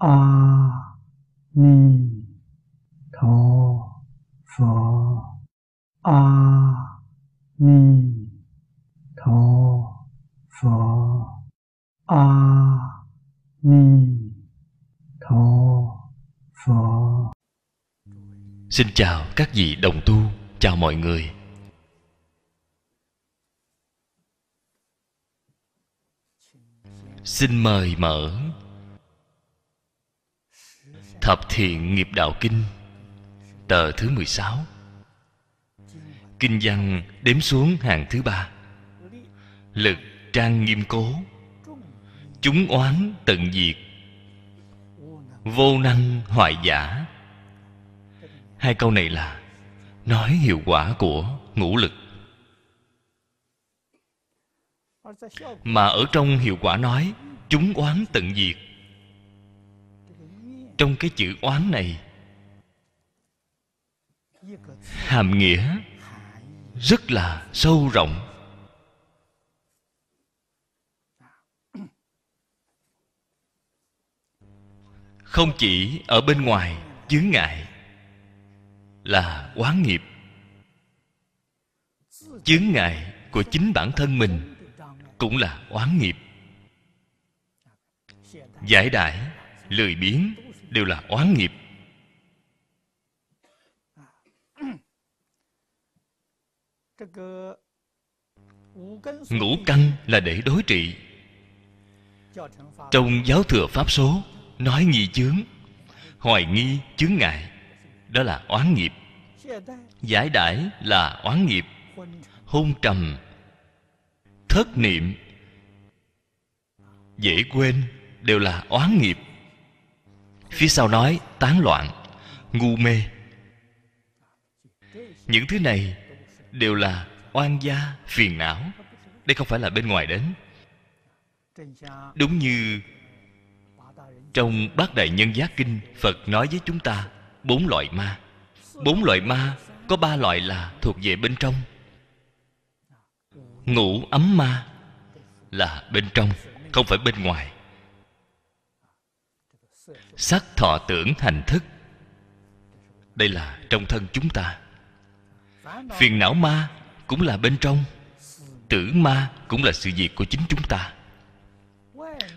A Di Đà Phật, A Di Đà Phật, A Di Đà Phật. Xin chào các vị đồng tu, chào mọi người. Xin mời mở Thập Thiện Nghiệp Đạo Kinh, tờ thứ 16, kinh văn đếm xuống hàng thứ 3. Lực trang nghiêm cố, chúng oán tận diệt, vô năng hoại giả. Hai câu này là nói hiệu quả của ngũ lực. Mà ở trong hiệu quả nói chúng oán tận diệt, trong cái chữ oán này hàm nghĩa rất là sâu rộng. Không chỉ ở bên ngoài chướng ngại là oán nghiệp, chướng ngại của chính bản thân mình cũng là oán nghiệp. Giải đãi, lười biếng đều là oán nghiệp. Ngũ căn là để đối trị. Trong giáo thừa Pháp số nói nghi chướng, hoài nghi chướng ngại, đó là oán nghiệp. Giải đãi là oán nghiệp. Hôn trầm, thất niệm, dễ quên đều là oán nghiệp. Phía sau nói tán loạn, ngu mê, những thứ này đều là oan gia phiền não. Đây không phải là bên ngoài đến. Đúng như trong Bát Đại Nhân Giác Kinh, Phật nói với chúng ta 4 loại ma. 4 loại ma có 3 loại là thuộc về bên trong. Ngủ ấm ma là bên trong, không phải bên ngoài. Sắc thọ tưởng hành thức, đây là trong thân chúng ta. Phiền não ma cũng là bên trong. Tử ma cũng là sự việc của chính chúng ta.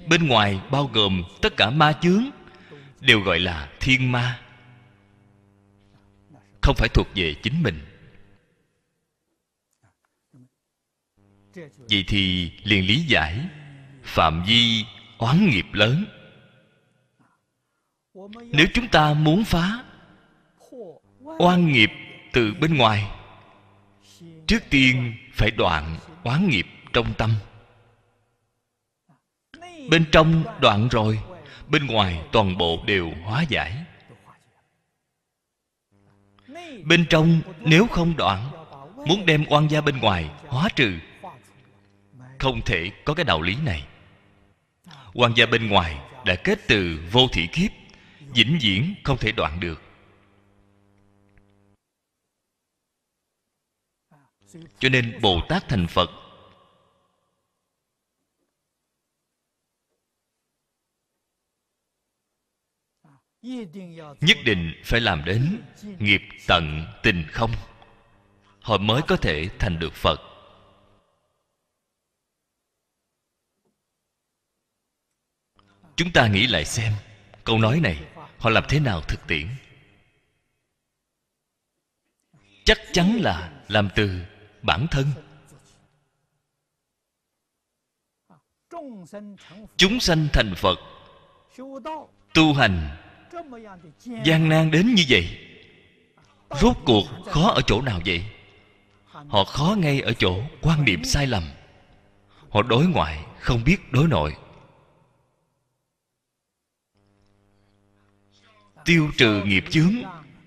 Bên ngoài bao gồm tất cả ma chướng đều gọi là thiên ma, không phải thuộc về chính mình. Vậy thì liền lý giải phạm vi oán nghiệp lớn. Nếu chúng ta muốn phá oan nghiệp từ bên ngoài, trước tiên phải đoạn oán nghiệp trong tâm. Bên trong đoạn rồi, bên ngoài toàn bộ đều hóa giải. Bên trong nếu không đoạn, muốn đem oan gia bên ngoài hóa trừ, không thể có cái đạo lý này. Oan gia bên ngoài đã kết từ vô thỉ kiếp, vĩnh viễn không thể đoạn được. Cho nên Bồ Tát thành Phật nhất định phải làm đến nghiệp tận tình không, họ mới có thể thành được Phật. Chúng ta nghĩ lại xem câu nói này họ làm thế nào thực tiễn. Chắc chắn là làm từ bản thân. Chúng sanh thành Phật tu hành gian nan đến như vậy, rốt cuộc khó ở chỗ nào vậy? Họ khó ngay ở chỗ quan niệm sai lầm. Họ đối ngoại không biết đối nội. Tiêu trừ nghiệp chướng,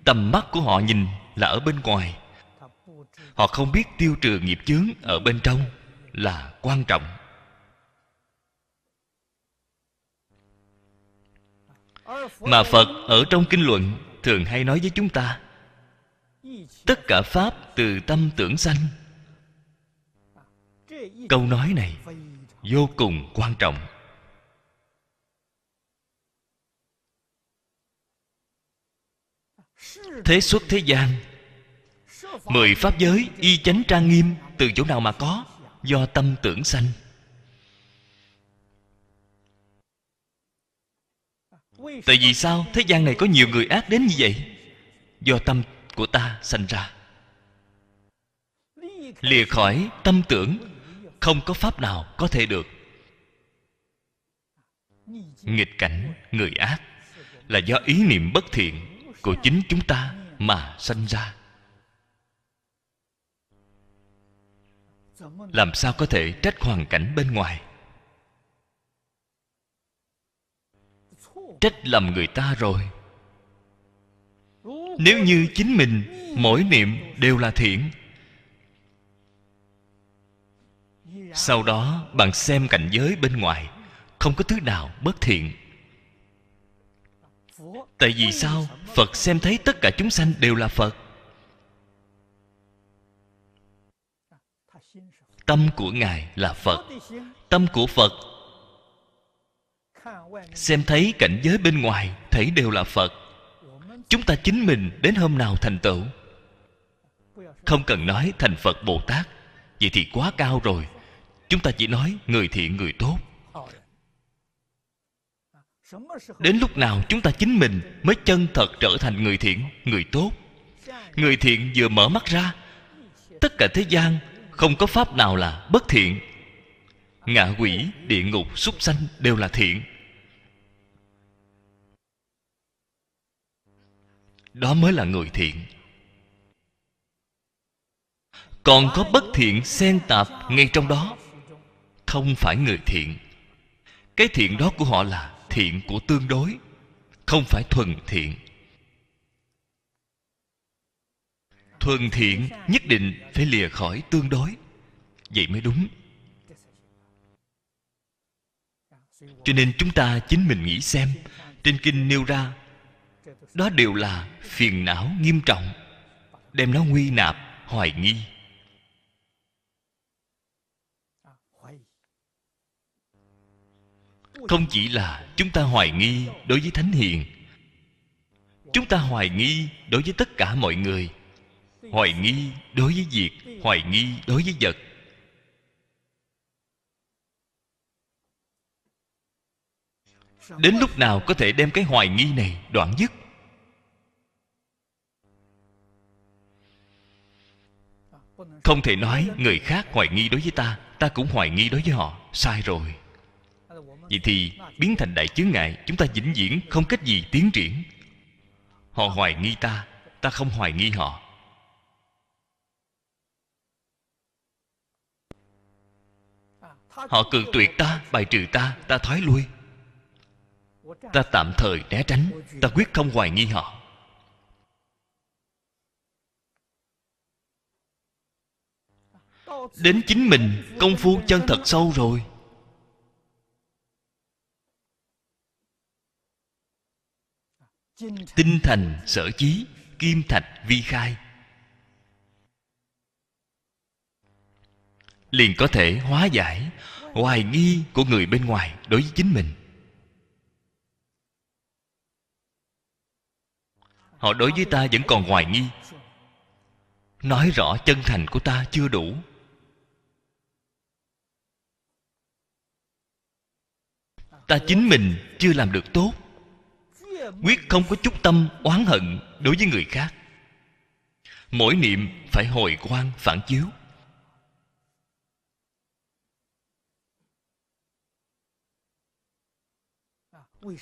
tầm mắt của họ nhìn là ở bên ngoài, họ không biết tiêu trừ nghiệp chướng ở bên trong là quan trọng. Mà Phật ở trong kinh luận thường hay nói với chúng ta, tất cả pháp từ tâm tưởng sanh. Câu nói này vô cùng quan trọng. Thế xuất thế gian, 10 pháp giới y chánh trang nghiêm, từ chỗ nào mà có? Do tâm tưởng sanh. Tại vì sao thế gian này có nhiều người ác đến như vậy? Do tâm của ta sanh ra. Lìa khỏi tâm tưởng, không có pháp nào có thể được. Nghịch cảnh, người ác là do ý niệm bất thiện của chính chúng ta mà sanh ra. Làm sao có thể trách hoàn cảnh bên ngoài? Trách lầm người ta rồi. Nếu như chính mình mỗi niệm đều là thiện, sau đó bạn xem cảnh giới bên ngoài không có thứ nào bất thiện. Tại vì sao Phật xem thấy tất cả chúng sanh đều là Phật? Tâm của Ngài là Phật. Tâm của Phật xem thấy cảnh giới bên ngoài thấy đều là Phật. Chúng ta chính mình đến hôm nào thành tựu? Không cần nói thành Phật Bồ Tát, vậy thì quá cao rồi. Chúng ta chỉ nói người thiện người tốt. Đến lúc nào chúng ta chính mình mới chân thật trở thành người thiện người tốt? Người thiện vừa mở mắt ra, tất cả thế gian không có pháp nào là bất thiện. Ngạ quỷ, địa ngục, súc sanh đều là thiện. Đó mới là người thiện. Còn có bất thiện xen tạp ngay trong đó, không phải người thiện. Cái thiện đó của họ là thiện của tương đối, không phải thuần thiện. Thuần thiện nhất định phải lìa khỏi tương đối, vậy mới đúng. Cho nên chúng ta chính mình nghĩ xem, trên kinh nêu ra đó đều là phiền não nghiêm trọng, đem nó nguy nạp, hoài nghi. Không chỉ là chúng ta hoài nghi đối với Thánh Hiền, chúng ta hoài nghi đối với tất cả mọi người, hoài nghi đối với việc, hoài nghi đối với vật. Đến lúc nào có thể đem cái hoài nghi này đoạn dứt? Không thể nói người khác hoài nghi đối với ta, ta cũng hoài nghi đối với họ. Sai rồi. Vậy thì biến thành đại chướng ngại. Chúng ta vĩnh viễn không cách gì tiến triển. Họ hoài nghi ta, ta không hoài nghi họ. Họ cự tuyệt ta, bài trừ ta, ta thoái lui, ta tạm thời né tránh, ta quyết không hoài nghi họ. Đến chính mình công phu chân thật sâu rồi, tinh thành sở chí, kim thạch vi khai, liền có thể hóa giải hoài nghi của người bên ngoài đối với chính mình. Họ đối với ta vẫn còn hoài nghi, nói rõ chân thành của ta chưa đủ. Ta chính mình chưa làm được tốt, quyết không có chút tâm oán hận đối với người khác. Mỗi niệm phải hồi quang phản chiếu.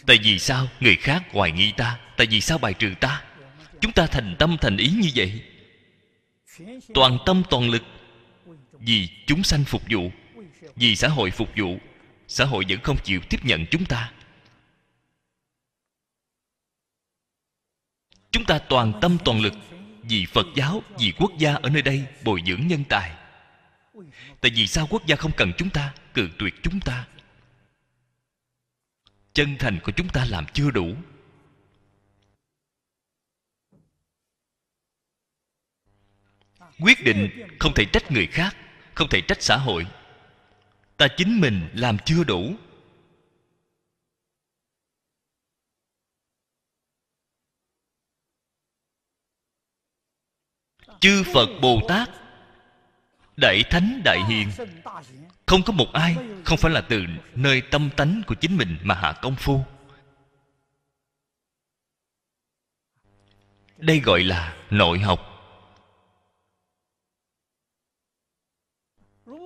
Tại vì sao người khác hoài nghi ta? Tại vì sao bài trừ ta? Chúng ta thành tâm thành ý như vậy, toàn tâm toàn lực vì chúng sanh phục vụ, vì xã hội phục vụ. Xã hội vẫn không chịu tiếp nhận chúng ta. Chúng ta toàn tâm toàn lực vì Phật giáo, vì quốc gia ở nơi đây bồi dưỡng nhân tài. Tại vì sao quốc gia không cần chúng ta, cự tuyệt chúng ta? Chân thành của chúng ta làm chưa đủ. Quyết định không thể trách người khác, không thể trách xã hội. Ta chính mình làm chưa đủ. chư Phật Bồ Tát, đại thánh đại hiền, không có một ai không phải là từ nơi tâm tánh của chính mình mà hạ công phu. Đây gọi là nội học.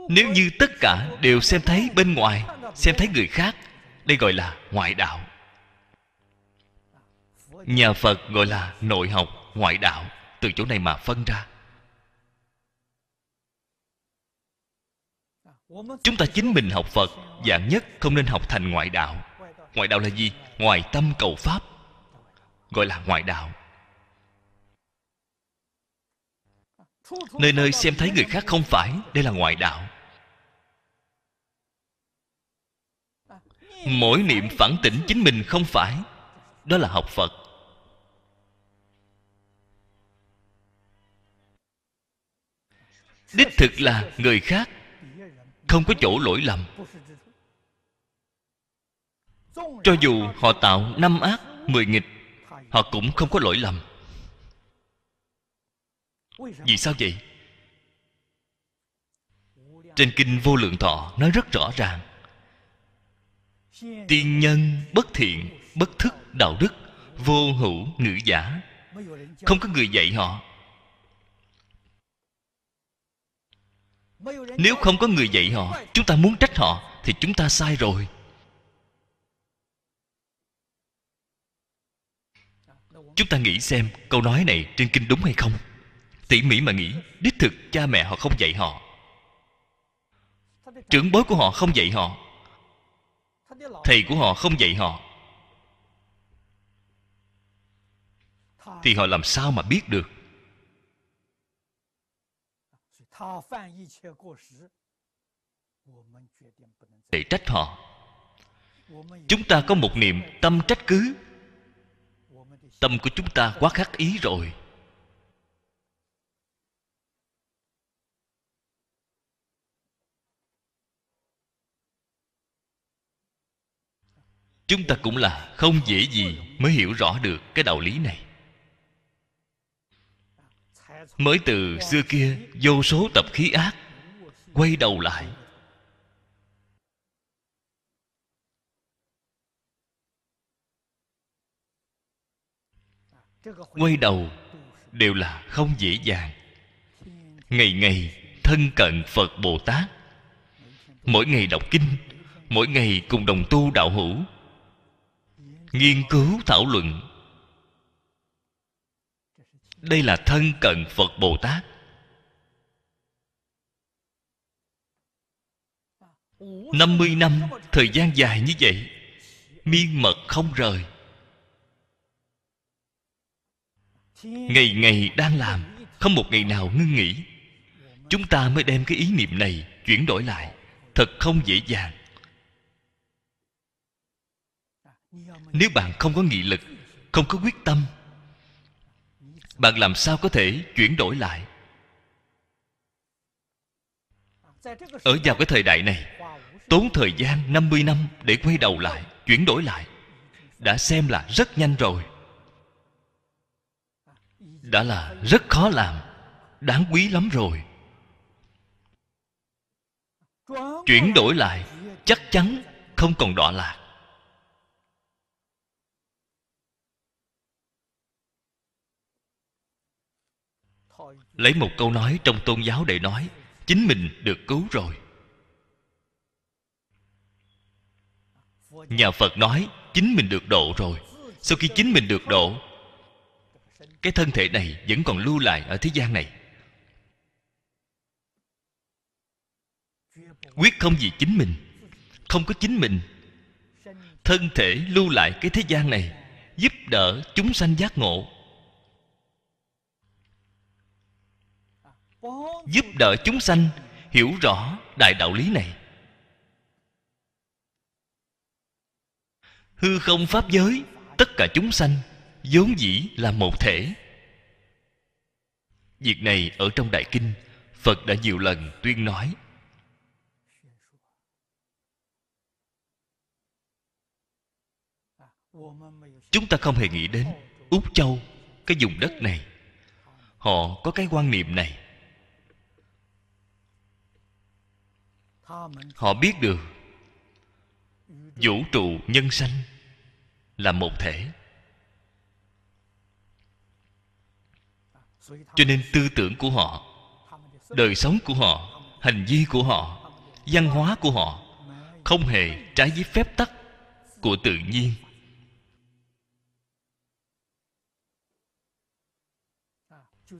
Nếu như tất cả đều xem thấy bên ngoài, xem thấy người khác, đây gọi là ngoại đạo. Nhà Phật gọi là nội học, ngoại đạo, từ chỗ này mà phân ra. Chúng ta chính mình học Phật, dạng nhất không nên học thành ngoại đạo. Ngoại đạo là gì? Ngoài tâm cầu pháp, gọi là ngoại đạo. Nơi nơi xem thấy người khác không phải, đây là ngoại đạo. Mỗi niệm phản tỉnh chính mình không phải, đó là học Phật. Đích thực là người khác không có chỗ lỗi lầm, cho dù họ tạo 5 ác 10 nghịch, họ cũng không có lỗi lầm. Vì sao vậy? Trên Kinh Vô Lượng Thọ nói rất rõ ràng: tiên nhân bất thiện, bất thức đạo đức, vô hữu ngữ giả. Không có người dạy họ. Nếu không có người dạy họ, chúng ta muốn trách họ thì chúng ta sai rồi. Chúng ta nghĩ xem câu nói này trên kinh đúng hay không. Tỉ mỉ mà nghĩ, đích thực cha mẹ họ không dạy họ, trưởng bối của họ không dạy họ, thầy của họ không dạy họ, thì họ làm sao mà biết được? Để trách họ, chúng ta có một niệm tâm trách cứ, tâm của chúng ta quá khắc ý rồi. Chúng ta cũng là không dễ gì mới hiểu rõ được cái đạo lý này. Mới từ xưa kia vô số tập khí ác, quay đầu lại quay đầu đều là không dễ dàng. Ngày ngày thân cận Phật Bồ Tát, mỗi ngày đọc kinh, mỗi ngày cùng đồng tu đạo hữu nghiên cứu thảo luận, đây là thân cận Phật Bồ Tát. Năm mươi năm, thời gian dài như vậy, miên mật không rời, ngày ngày đang làm, không một ngày nào ngưng nghỉ. Chúng ta mới đem cái ý niệm này chuyển đổi lại, thật không dễ dàng. Nếu bạn không có nghị lực, không có quyết tâm, bạn làm sao có thể chuyển đổi lại? Ở vào cái thời đại này, tốn thời gian 50 năm để quay đầu lại, chuyển đổi lại, đã xem là rất nhanh rồi, đã là rất khó làm, đáng quý lắm rồi. Chuyển đổi lại, chắc chắn không còn đọa lạc. Lấy một câu nói trong tôn giáo để nói, chính mình được cứu rồi. Nhà Phật nói chính mình được độ rồi. Sau khi chính mình được độ, cái thân thể này vẫn còn lưu lại ở thế gian này, quyết không vì chính mình. Không có chính mình, thân thể lưu lại cái thế gian này, giúp đỡ chúng sanh giác ngộ, giúp đỡ chúng sanh hiểu rõ đại đạo lý này. Hư không pháp giới, tất cả chúng sanh vốn dĩ là một thể. Việc này ở trong Đại Kinh, Phật đã nhiều lần tuyên nói. Chúng ta không hề nghĩ đến Úc Châu, cái vùng đất này Họ có cái quan niệm này. Họ biết được vũ trụ nhân sanh là một thể, cho nên tư tưởng của họ, đời sống của họ, hành vi của họ, văn hóa của họ không hề trái với phép tắc của tự nhiên.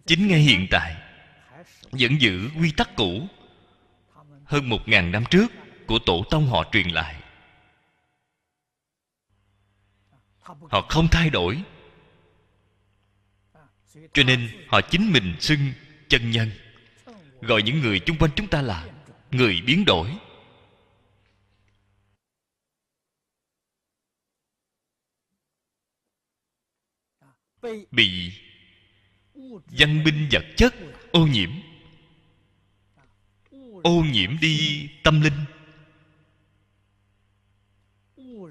Chính ngay hiện tại vẫn giữ quy tắc cũ hơn 1000 năm trước của tổ tông họ truyền lại. Họ không thay đổi, cho nên họ chính mình xưng chân nhân, gọi những người chung quanh chúng ta là người biến đổi. Bị văn minh vật chất ô nhiễm, ô nhiễm đi tâm linh,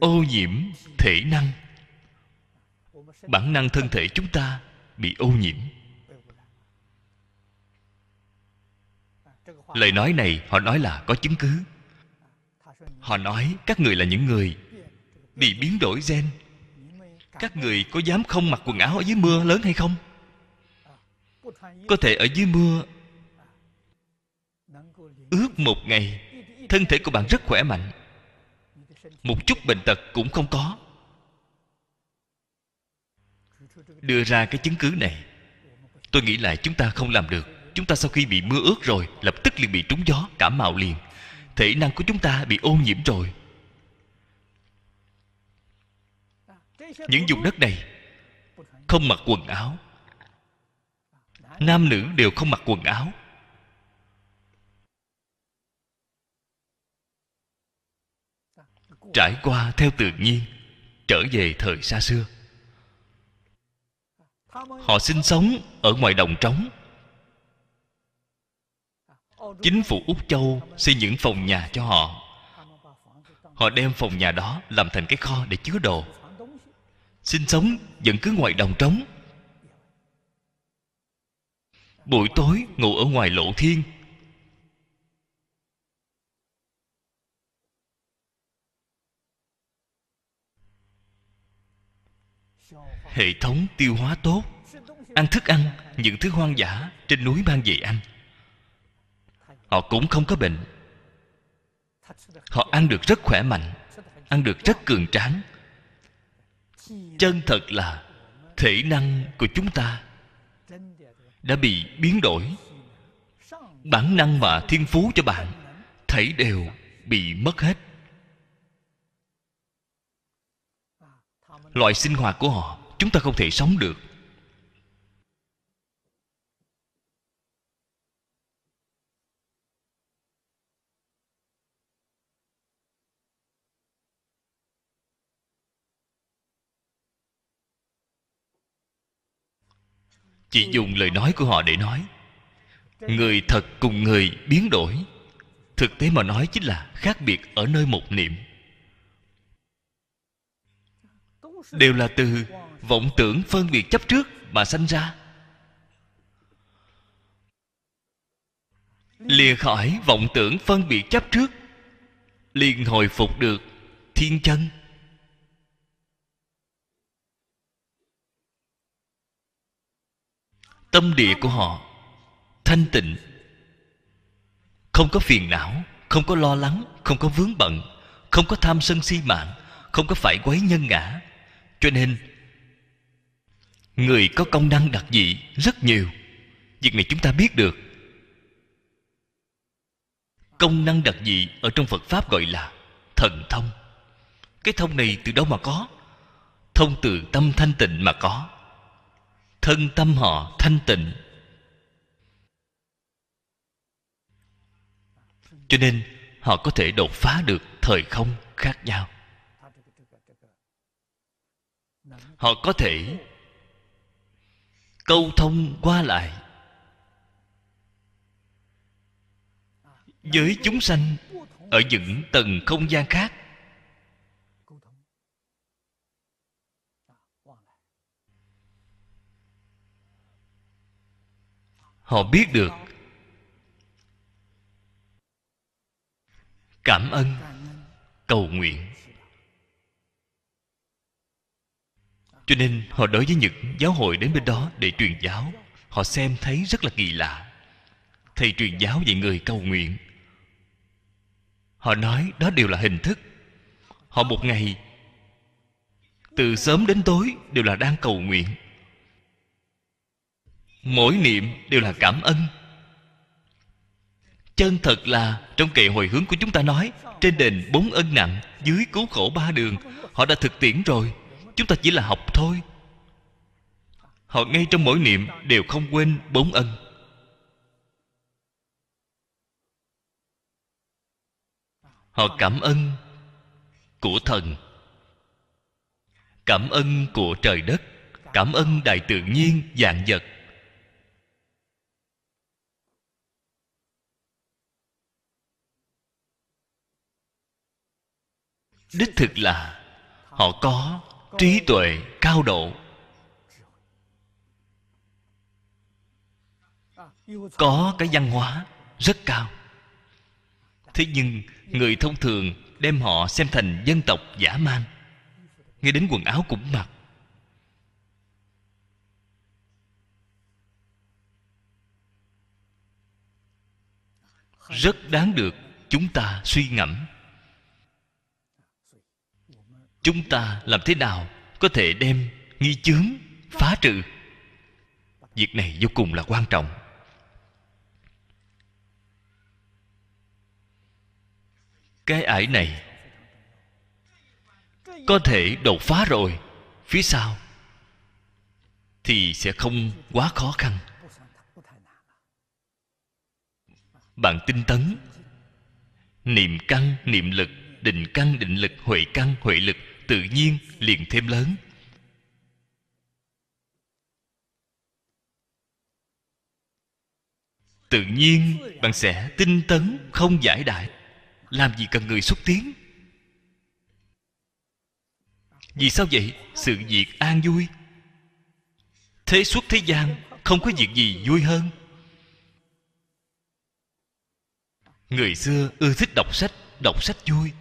ô nhiễm thể năng. Bản năng thân thể chúng ta bị ô nhiễm. Lời nói này họ nói là có chứng cứ. Họ nói các người là những người bị biến đổi gen. Các người có dám không mặc quần áo ở dưới mưa lớn hay không? Có thể ở dưới mưa ướt một ngày, thân thể của bạn rất khỏe mạnh, một chút bệnh tật cũng không có. Đưa ra cái chứng cứ này, tôi nghĩ lại chúng ta không làm được. Chúng ta sau khi bị mưa ướt rồi, lập tức liền bị trúng gió, cảm mạo liền. Thể năng của chúng ta bị ô nhiễm rồi. Những vùng đất này không mặc quần áo, nam nữ đều không mặc quần áo. Trải qua theo tự nhiên, trở về thời xa xưa. Họ sinh sống ở ngoài đồng trống. Chính phủ Úc Châu xây những phòng nhà cho họ. Họ đem phòng nhà đó làm thành cái kho để chứa đồ. Sinh sống vẫn cứ ngoài đồng trống. Buổi tối ngủ ở ngoài lộ thiên. Hệ thống tiêu hóa tốt, ăn thức ăn những thứ hoang dã trên núi mang về ăn. Họ cũng không có bệnh. Họ ăn được rất khỏe mạnh, ăn được rất cường tráng. Chân thật là thể năng của chúng ta đã bị biến đổi. Bản năng mà thiên phú cho bạn, thảy đều bị mất hết. Loại sinh hoạt của họ chúng ta không thể sống được. Chỉ dùng lời nói của họ để nói. Người thật cùng người biến đổi, thực tế mà nói chính là khác biệt ở nơi một niệm. Đều là từ vọng tưởng phân biệt chấp trước mà sanh ra. Lìa khỏi vọng tưởng phân biệt chấp trước, liền hồi phục được thiên chân. Tâm địa của họ thanh tịnh, không có phiền não, không có lo lắng, không có vướng bận, không có tham sân si mạng, không có phải quấy nhân ngã. Cho nên người có công năng đặc dị rất nhiều. Việc này chúng ta biết được. Công năng đặc dị ở trong Phật Pháp gọi là thần thông. Cái thông này từ đâu mà có? Thông từ tâm thanh tịnh mà có. Thân tâm họ thanh tịnh, cho nên họ có thể đột phá được thời không khác nhau. Họ có thể câu thông qua lại với chúng sanh ở những tầng không gian khác. họ biết được cảm ơn, cầu nguyện. Cho nên họ đối với những giáo hội đến bên đó để truyền giáo, họ xem thấy rất là kỳ lạ. Thầy truyền giáo dạy người cầu nguyện. Họ nói đó đều là hình thức. Họ một ngày từ sớm đến tối đều là đang cầu nguyện. Mỗi niệm đều là cảm ơn. Chân thật là trong kệ hồi hướng của chúng ta nói, trên đền 4 ân nặng, dưới cứu khổ 3 đường. Họ đã thực tiễn rồi, chúng ta chỉ là học thôi. Họ ngay trong mỗi niệm đều không quên 4 ân. Họ cảm ơn của thần, cảm ơn của trời đất, cảm ơn đại tự nhiên vạn vật. Đích thực là họ có trí tuệ cao độ, có cái văn hóa rất cao. Thế nhưng người thông thường đem họ xem thành dân tộc dã man, ngay đến quần áo cũng mặc. Rất đáng được chúng ta suy ngẫm. Chúng ta làm thế nào có thể đem nghi chướng phá trừ? Việc này vô cùng là quan trọng. Cái ải này có thể đột phá rồi, phía sau thì sẽ không quá khó khăn. Bạn tinh tấn niệm căn niệm lực, định căn định lực, huệ căn huệ lực, tự nhiên liền thêm lớn. Tự nhiên bạn sẽ tinh tấn không giải đại. Làm gì cần người xúc tiến? Vì sao vậy? Sự việc an vui, thế suốt thế gian không có việc gì vui hơn. Người xưa ưa thích đọc sách. Đọc sách vui.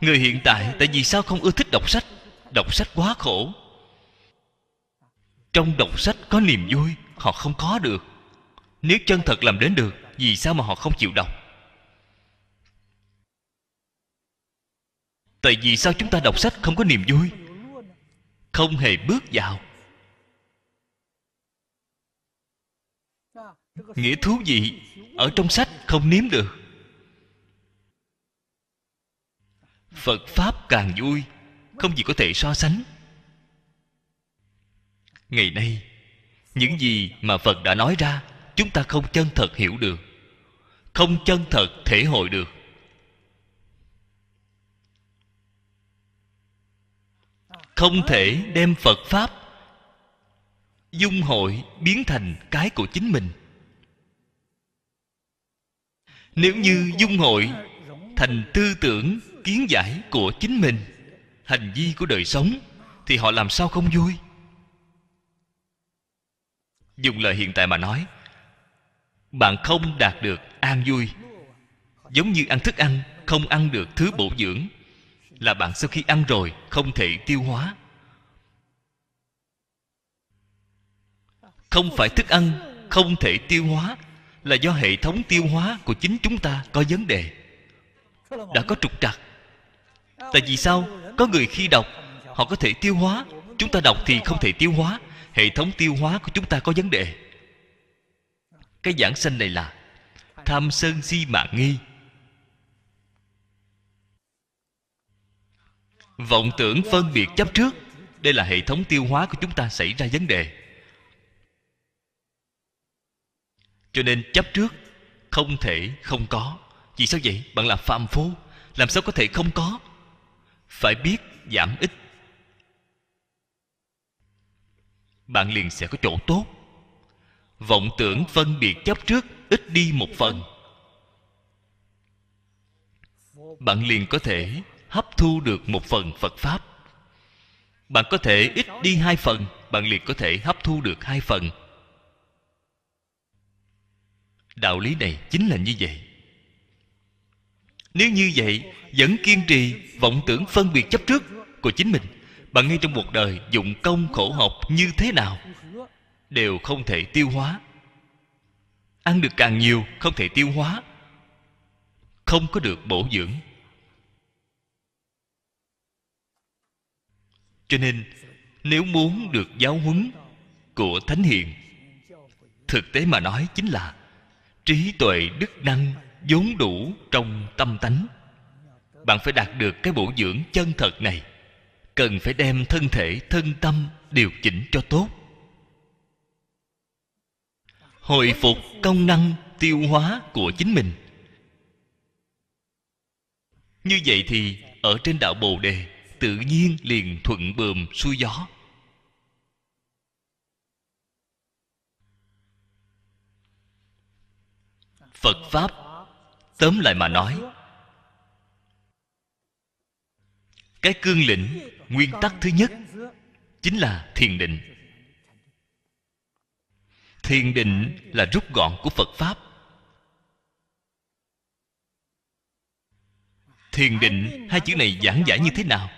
Người hiện tại tại vì sao không ưa thích đọc sách? Đọc sách quá khổ. Trong đọc sách có niềm vui, họ không có được. Nếu chân thật làm đến được, vì sao mà họ không chịu đọc? Tại vì sao chúng ta đọc sách không có niềm vui, không hề bước vào? Nghĩa thú vị ở trong sách không nếm được. Phật Pháp càng vui, không gì có thể so sánh. Ngày nay, những gì mà Phật đã nói ra, chúng ta không chân thật hiểu được, không chân thật thể hội được. Không thể đem Phật Pháp dung hội biến thành cái của chính mình. Nếu như dung hội thành tư tưởng kiến giải của chính mình, hành vi của đời sống, thì họ làm sao không vui? Dùng lời hiện tại mà nói, bạn không đạt được an vui. Giống như ăn thức ăn, không ăn được thứ bổ dưỡng, là bạn sau khi ăn rồi không thể tiêu hóa. Không phải thức ăn không thể tiêu hóa, là do hệ thống tiêu hóa của chính chúng ta có vấn đề, đã có trục trặc. Tại vì sao? Có người khi đọc họ có thể tiêu hóa, chúng ta đọc thì không thể tiêu hóa. Hệ thống tiêu hóa của chúng ta có vấn đề. Cái giảng sanh này là tham sân si mạng nghi, vọng tưởng phân biệt chấp trước. Đây là hệ thống tiêu hóa của chúng ta xảy ra vấn đề. Cho nên chấp trước không thể không có. Vì sao vậy? Bạn là phàm phu, làm sao có thể không có? Phải biết giảm ít, bạn liền sẽ có chỗ tốt. Vọng tưởng phân biệt chấp trước ít đi một phần, bạn liền có thể hấp thu được một phần Phật Pháp. Bạn có thể ít đi 2 phần, bạn liền có thể hấp thu được hai phần. Đạo lý này chính là như vậy. Nếu như vậy vẫn kiên trì vọng tưởng phân biệt chấp trước của chính mình, bạn ngay trong một đời dụng công khổ học như thế nào đều không thể tiêu hóa. Ăn được càng nhiều không thể tiêu hóa, không có được bổ dưỡng. Cho nên nếu muốn được giáo huấn của Thánh Hiền, thực tế mà nói chính là trí tuệ đức năng vốn đủ trong tâm tánh. Bạn phải đạt được cái bổ dưỡng chân thật này, cần phải đem thân thể thân tâm điều chỉnh cho tốt, hồi phục công năng tiêu hóa của chính mình. Như vậy thì ở trên đạo Bồ Đề tự nhiên liền thuận buồm xuôi gió. Phật Pháp tóm lại mà nói, cái cương lĩnh nguyên tắc thứ nhất chính là thiền định. Thiền định là rút gọn của Phật Pháp. Thiền định, hai chữ này giảng giải như thế nào?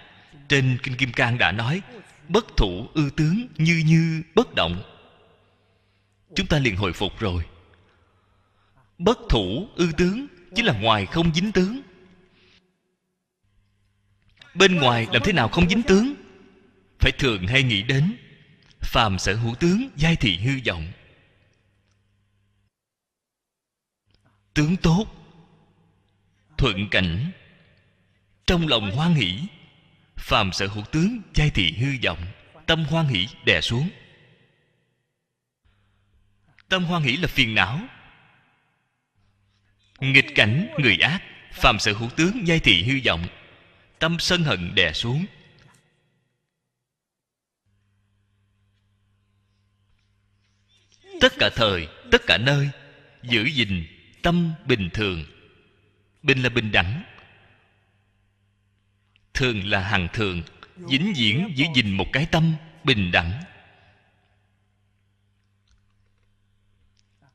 Trên Kinh Kim Cang đã nói bất thủ ư tướng, như như bất động. Chúng ta liền hồi phục rồi. Bất thủ ư tướng chính là ngoài không dính tướng. Bên ngoài làm thế nào không dính tướng? Phải thường hay nghĩ đến phàm sở hữu tướng, giai thị hư vọng. Tướng tốt, thuận cảnh, trong lòng hoan hỷ. Phàm sở hữu tướng, giai thị hư vọng, tâm hoan hỷ đè xuống. Tâm hoan hỷ là phiền não. Nghịch cảnh người ác, phàm sở hữu tướng, giai thị hư vọng, tâm sân hận đè xuống. Tất cả thời, tất cả nơi giữ gìn tâm bình thường. Bình là bình đẳng, thường là hằng thường, vĩnh viễn giữ gìn một cái tâm bình đẳng.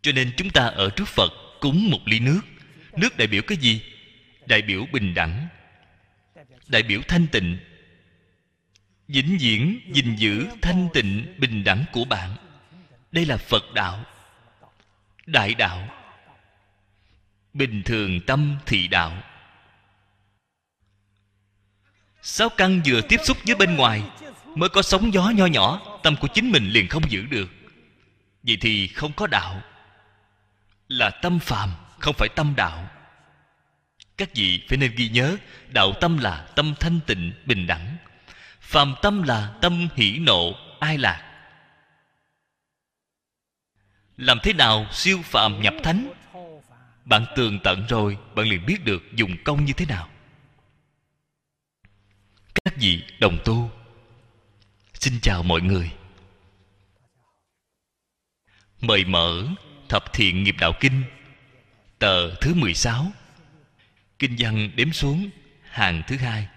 Cho nên chúng ta ở trước Phật cúng một ly nước. Nước đại biểu cái gì? Đại biểu bình đẳng, đại biểu thanh tịnh. Vĩnh viễn gìn giữ thanh tịnh bình đẳng của bạn. Đây là Phật đạo, đại đạo. Bình thường tâm thị đạo. Sáu căn vừa tiếp xúc với bên ngoài mới có sóng gió nho nhỏ, tâm của chính mình liền không giữ được. Vậy thì không có đạo, là tâm phàm, không phải tâm đạo. Các vị phải nên ghi nhớ, đạo tâm là tâm thanh tịnh, bình đẳng. Phàm tâm là tâm hỷ nộ, ai lạc. Làm thế nào siêu phàm nhập thánh? Bạn tường tận rồi, bạn liền biết được dùng công như thế nào. Các vị đồng tu, xin chào mọi người. Mời mở Thập Thiện Nghiệp Đạo Kinh, tờ thứ 16, kinh văn đếm xuống hàng thứ 2.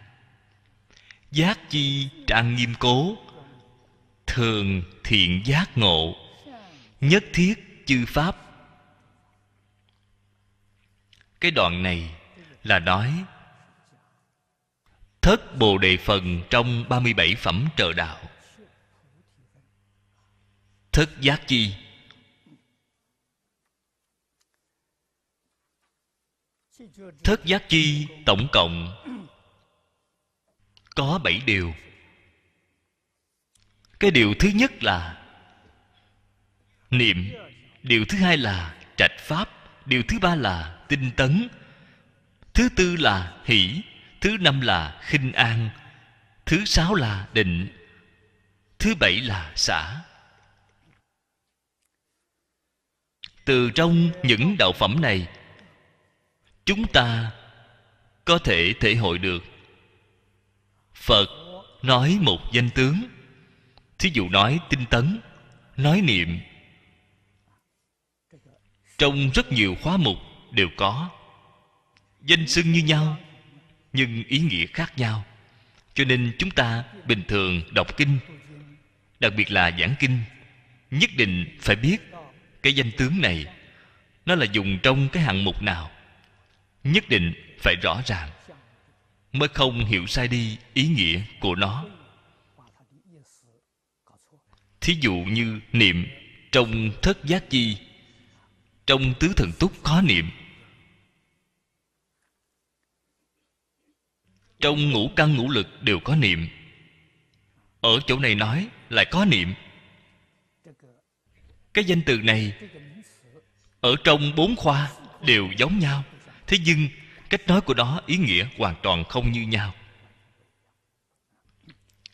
Giác chi trang nghiêm cố, thường thiện giác ngộ, nhất thiết chư pháp. Cái đoạn này là nói thất Bồ Đề phần trong 37 phẩm trợ đạo. Thất giác chi, thất giác chi tổng cộng có 7 điều. Cái điều thứ nhất là niệm, điều thứ hai là trạch pháp, điều thứ ba là tinh tấn, thứ tư là hỷ, thứ năm là khinh an, thứ sáu là định, thứ bảy là xả. Từ trong những đạo phẩm này, chúng ta có thể thể hội được Phật nói một danh tướng. Thí dụ nói tinh tấn, nói niệm, trong rất nhiều khóa mục đều có. Danh xưng như nhau nhưng ý nghĩa khác nhau. Cho nên chúng ta bình thường đọc kinh, đặc biệt là giảng kinh, nhất định phải biết cái danh tướng này nó là dùng trong cái hạng mục nào, nhất định phải rõ ràng, mới không hiểu sai đi ý nghĩa của nó. Thí dụ như niệm trong thất giác chi, trong tứ thần túc khó niệm, trong ngũ căn ngũ lực đều có niệm, ở chỗ này nói lại có niệm. Cái danh từ này ở trong bốn khoa đều giống nhau, thế nhưng cách nói của nó ý nghĩa hoàn toàn không như nhau.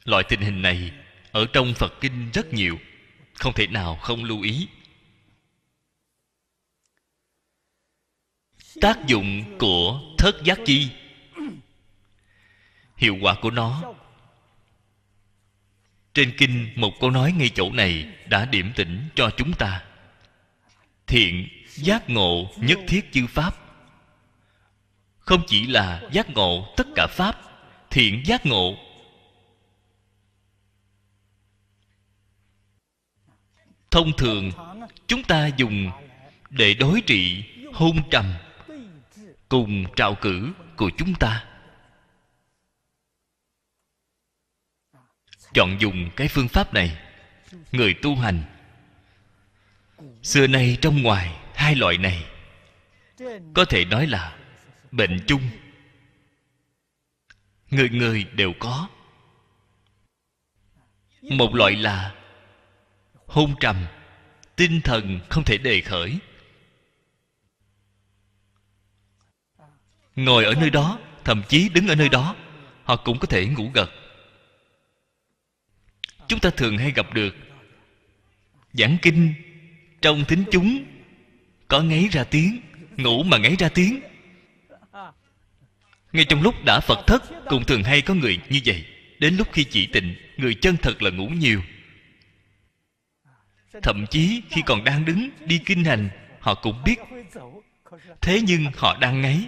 Loại tình hình này ở trong Phật Kinh rất nhiều, không thể nào không lưu ý. Tác dụng của thất giác chi, hiệu quả của nó, trên kinh một câu nói ngay chỗ này đã điểm tỉnh cho chúng ta. Thiện giác ngộ nhất thiết chư pháp, không chỉ là giác ngộ tất cả pháp, thiện giác ngộ. Thông thường chúng ta dùng để đối trị hôn trầm cùng trạo cử của chúng ta, chọn dùng cái phương pháp này. Người tu hành xưa nay trong ngoài hai loại này có thể nói là bệnh chung, người người đều có. Một loại là hôn trầm, tinh thần không thể đề khởi, ngồi ở nơi đó, thậm chí đứng ở nơi đó họ cũng có thể ngủ gật. Chúng ta thường hay gặp được giảng kinh, trong thính chúng có ngáy ra tiếng, ngủ mà ngáy ra tiếng. Ngay trong lúc đã Phật thất cũng thường hay có người như vậy. Đến lúc khi chỉ tịnh, người chân thật là ngủ nhiều. Thậm chí khi còn đang đứng đi kinh hành, họ cũng biết, thế nhưng họ đang ngáy.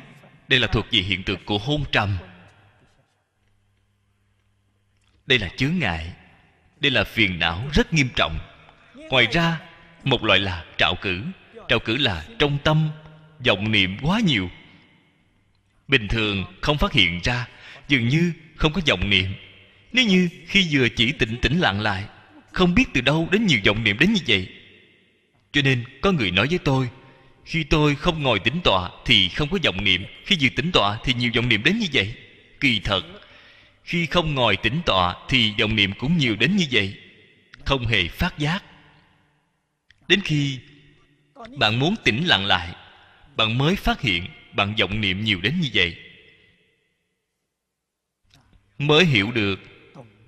Đây là thuộc về hiện tượng của hôn trầm. Đây là chướng ngại, đây là phiền não rất nghiêm trọng. Ngoài ra, một loại là trạo cử. Trạo cử là trong tâm vọng niệm quá nhiều, bình thường không phát hiện ra, dường như không có vọng niệm. Nếu như khi vừa chỉ tịnh tĩnh lặng lại, không biết từ đâu đến nhiều vọng niệm đến như vậy. Cho nên có người nói với tôi, khi tôi không ngồi tĩnh tọa thì không có vọng niệm, khi vừa tĩnh tọa thì nhiều vọng niệm đến như vậy. Kỳ thật, khi không ngồi tĩnh tọa thì vọng niệm cũng nhiều đến như vậy, không hề phát giác. Đến khi bạn muốn tĩnh lặng lại, bạn mới phát hiện bạn vọng niệm nhiều đến như vậy, mới hiểu được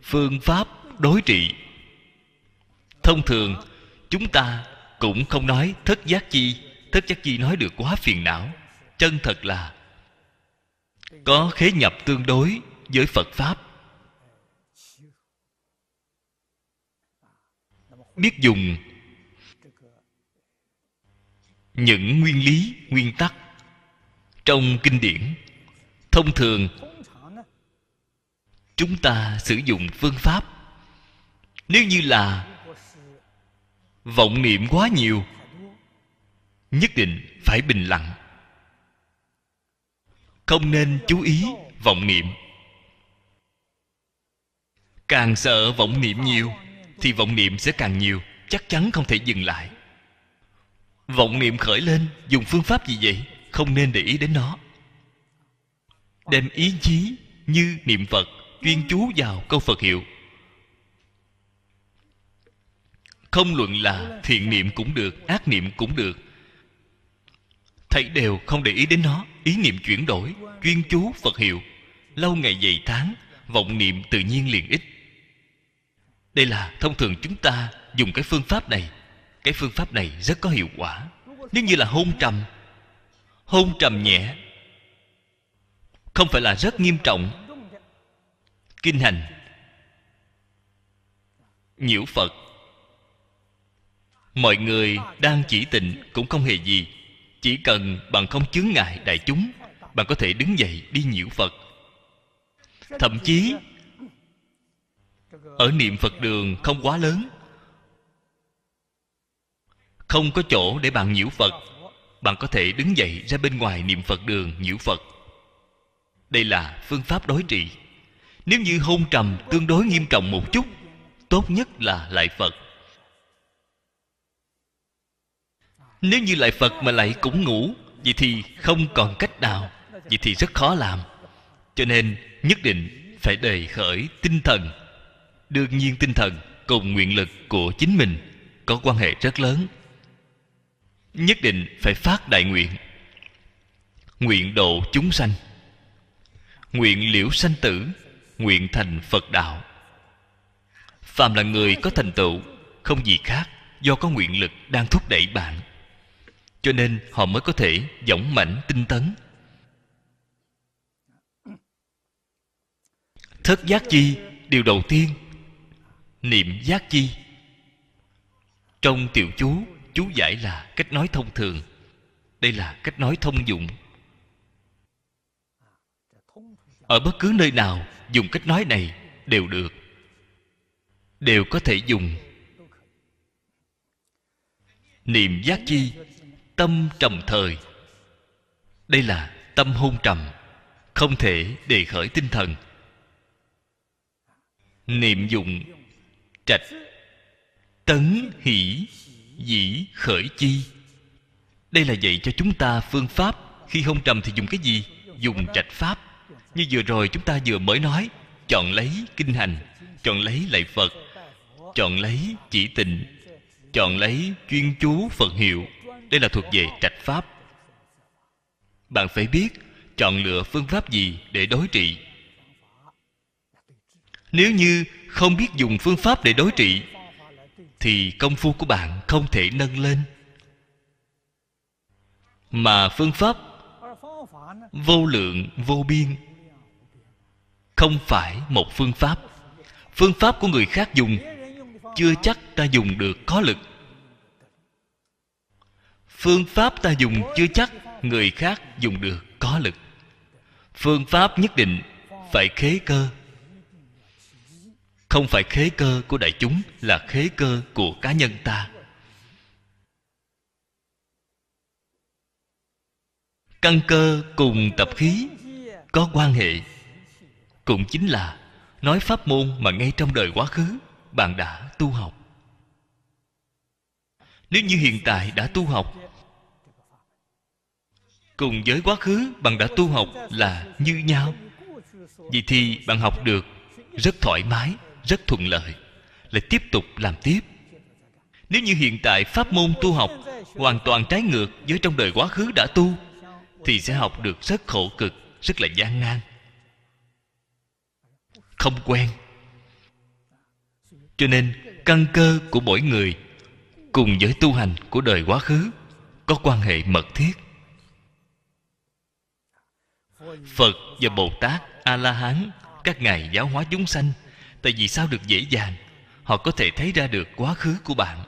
phương pháp đối trị. Thông thường chúng ta cũng không nói thất giác chi. Thất giác chi nói được quá phiền não. Chân thật là có khế nhập tương đối với Phật Pháp, biết dùng những nguyên lý, nguyên tắc trong kinh điển. Thông thường chúng ta sử dụng phương pháp, nếu như là vọng niệm quá nhiều, nhất định phải bình lặng, không nên chú ý vọng niệm. Càng sợ vọng niệm nhiều thì vọng niệm sẽ càng nhiều, chắc chắn không thể dừng lại. Vọng niệm khởi lên, dùng phương pháp gì vậy? Không nên để ý đến nó. Đem ý chí như niệm Phật chuyên chú vào câu Phật hiệu, không luận là thiện niệm cũng được, ác niệm cũng được, thầy đều không để ý đến nó. Ý niệm chuyển đổi, chuyên chú Phật hiệu, lâu ngày dày tháng, vọng niệm tự nhiên liền ít. Đây là thông thường chúng ta dùng cái phương pháp này. Cái phương pháp này rất có hiệu quả. Nếu như là hôn trầm, hôn trầm nhẹ, không phải là rất nghiêm trọng, kinh hành nhiễu Phật, mọi người đang chỉ tịnh cũng không hề gì. Chỉ cần bạn không chướng ngại đại chúng, bạn có thể đứng dậy đi nhiễu Phật. Thậm chí ở niệm Phật đường không quá lớn, không có chỗ để bạn nhiễu Phật, bạn có thể đứng dậy ra bên ngoài niệm Phật đường nhiễu Phật. Đây là phương pháp đối trị. Nếu như hôn trầm tương đối nghiêm trọng một chút, tốt nhất là lại Phật. Nếu như lại Phật mà lại cũng ngủ, vậy thì không còn cách nào, vậy thì rất khó làm. Cho nên nhất định phải đề khởi tinh thần. Đương nhiên tinh thần cùng nguyện lực của chính mình có quan hệ rất lớn. Nhất định phải phát đại nguyện, nguyện độ chúng sanh, nguyện liễu sanh tử, nguyện thành Phật đạo. Phàm là người có thành tựu, không gì khác do có nguyện lực đang thúc đẩy bạn, cho nên họ mới có thể dũng mãnh tinh tấn. Thất giác chi, điều đầu tiên niệm giác chi. Trong tiểu chú giải là cách nói thông thường, đây là cách nói thông dụng. Ở bất cứ nơi nào dùng cách nói này đều được, đều có thể dùng. Niệm giác chi, tâm trầm thời. Đây là tâm hôn trầm, không thể đề khởi tinh thần. Niệm dụng trạch, tấn hỷ dĩ khởi chi. Đây là dạy cho chúng ta phương pháp. Khi hôn trầm thì dùng cái gì? Dùng trạch pháp. Như vừa rồi chúng ta vừa mới nói, chọn lấy kinh hành, chọn lấy lạy Phật, chọn lấy chỉ tịnh, chọn lấy chuyên chú Phật hiệu. Đây là thuộc về trạch pháp. Bạn phải biết chọn lựa phương pháp gì để đối trị. Nếu như không biết dùng phương pháp để đối trị thì công phu của bạn không thể nâng lên. Mà phương pháp vô lượng vô biên, không phải một phương pháp. Phương pháp của người khác dùng chưa chắc ta dùng được có lực. Phương pháp ta dùng chưa chắc người khác dùng được có lực. Phương pháp nhất định phải khế cơ, không phải khế cơ của đại chúng, là khế cơ của cá nhân ta. Căn cơ cùng tập khí có quan hệ, cũng chính là nói pháp môn mà ngay trong đời quá khứ bạn đã tu học. Nếu như hiện tại đã tu học, cùng với quá khứ bạn đã tu học là như nhau, vậy thì bạn học được rất thoải mái, rất thuận lợi, lại tiếp tục làm tiếp. Nếu như hiện tại pháp môn tu học hoàn toàn trái ngược với trong đời quá khứ đã tu, thì sẽ học được rất khổ cực, rất là gian nan, không quen. Cho nên căn cơ của mỗi người cùng với tu hành của đời quá khứ có quan hệ mật thiết. Phật và Bồ Tát, A-la-hán, các ngài giáo hóa chúng sanh. Tại vì sao được dễ dàng? Họ có thể thấy ra được quá khứ của bạn,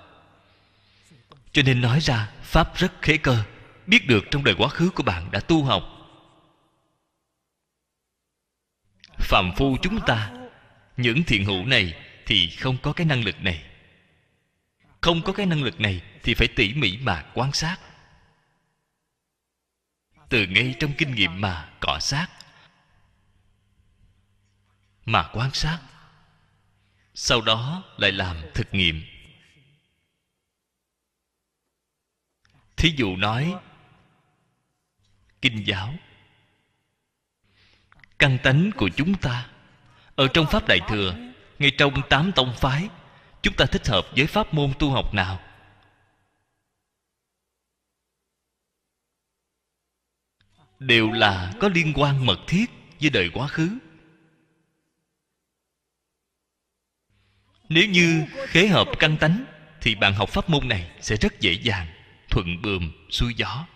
cho nên nói ra pháp rất khế cơ. Biết được trong đời quá khứ của bạn đã tu học. Phàm phu chúng ta, những thiện hữu này thì không có cái năng lực này. Không có cái năng lực này thì phải tỉ mỉ mà quan sát, từ ngay trong kinh nghiệm mà cọ sát, mà quan sát, sau đó lại làm thực nghiệm. Thí dụ nói kinh giáo, căn tánh của chúng ta ở trong Pháp Đại Thừa, ngay trong 8 tông phái, chúng ta thích hợp với pháp môn tu học nào? Đều là có liên quan mật thiết với đời quá khứ. Nếu như khế hợp căn tánh thì bạn học pháp môn này sẽ rất dễ dàng, thuận buồm xuôi gió.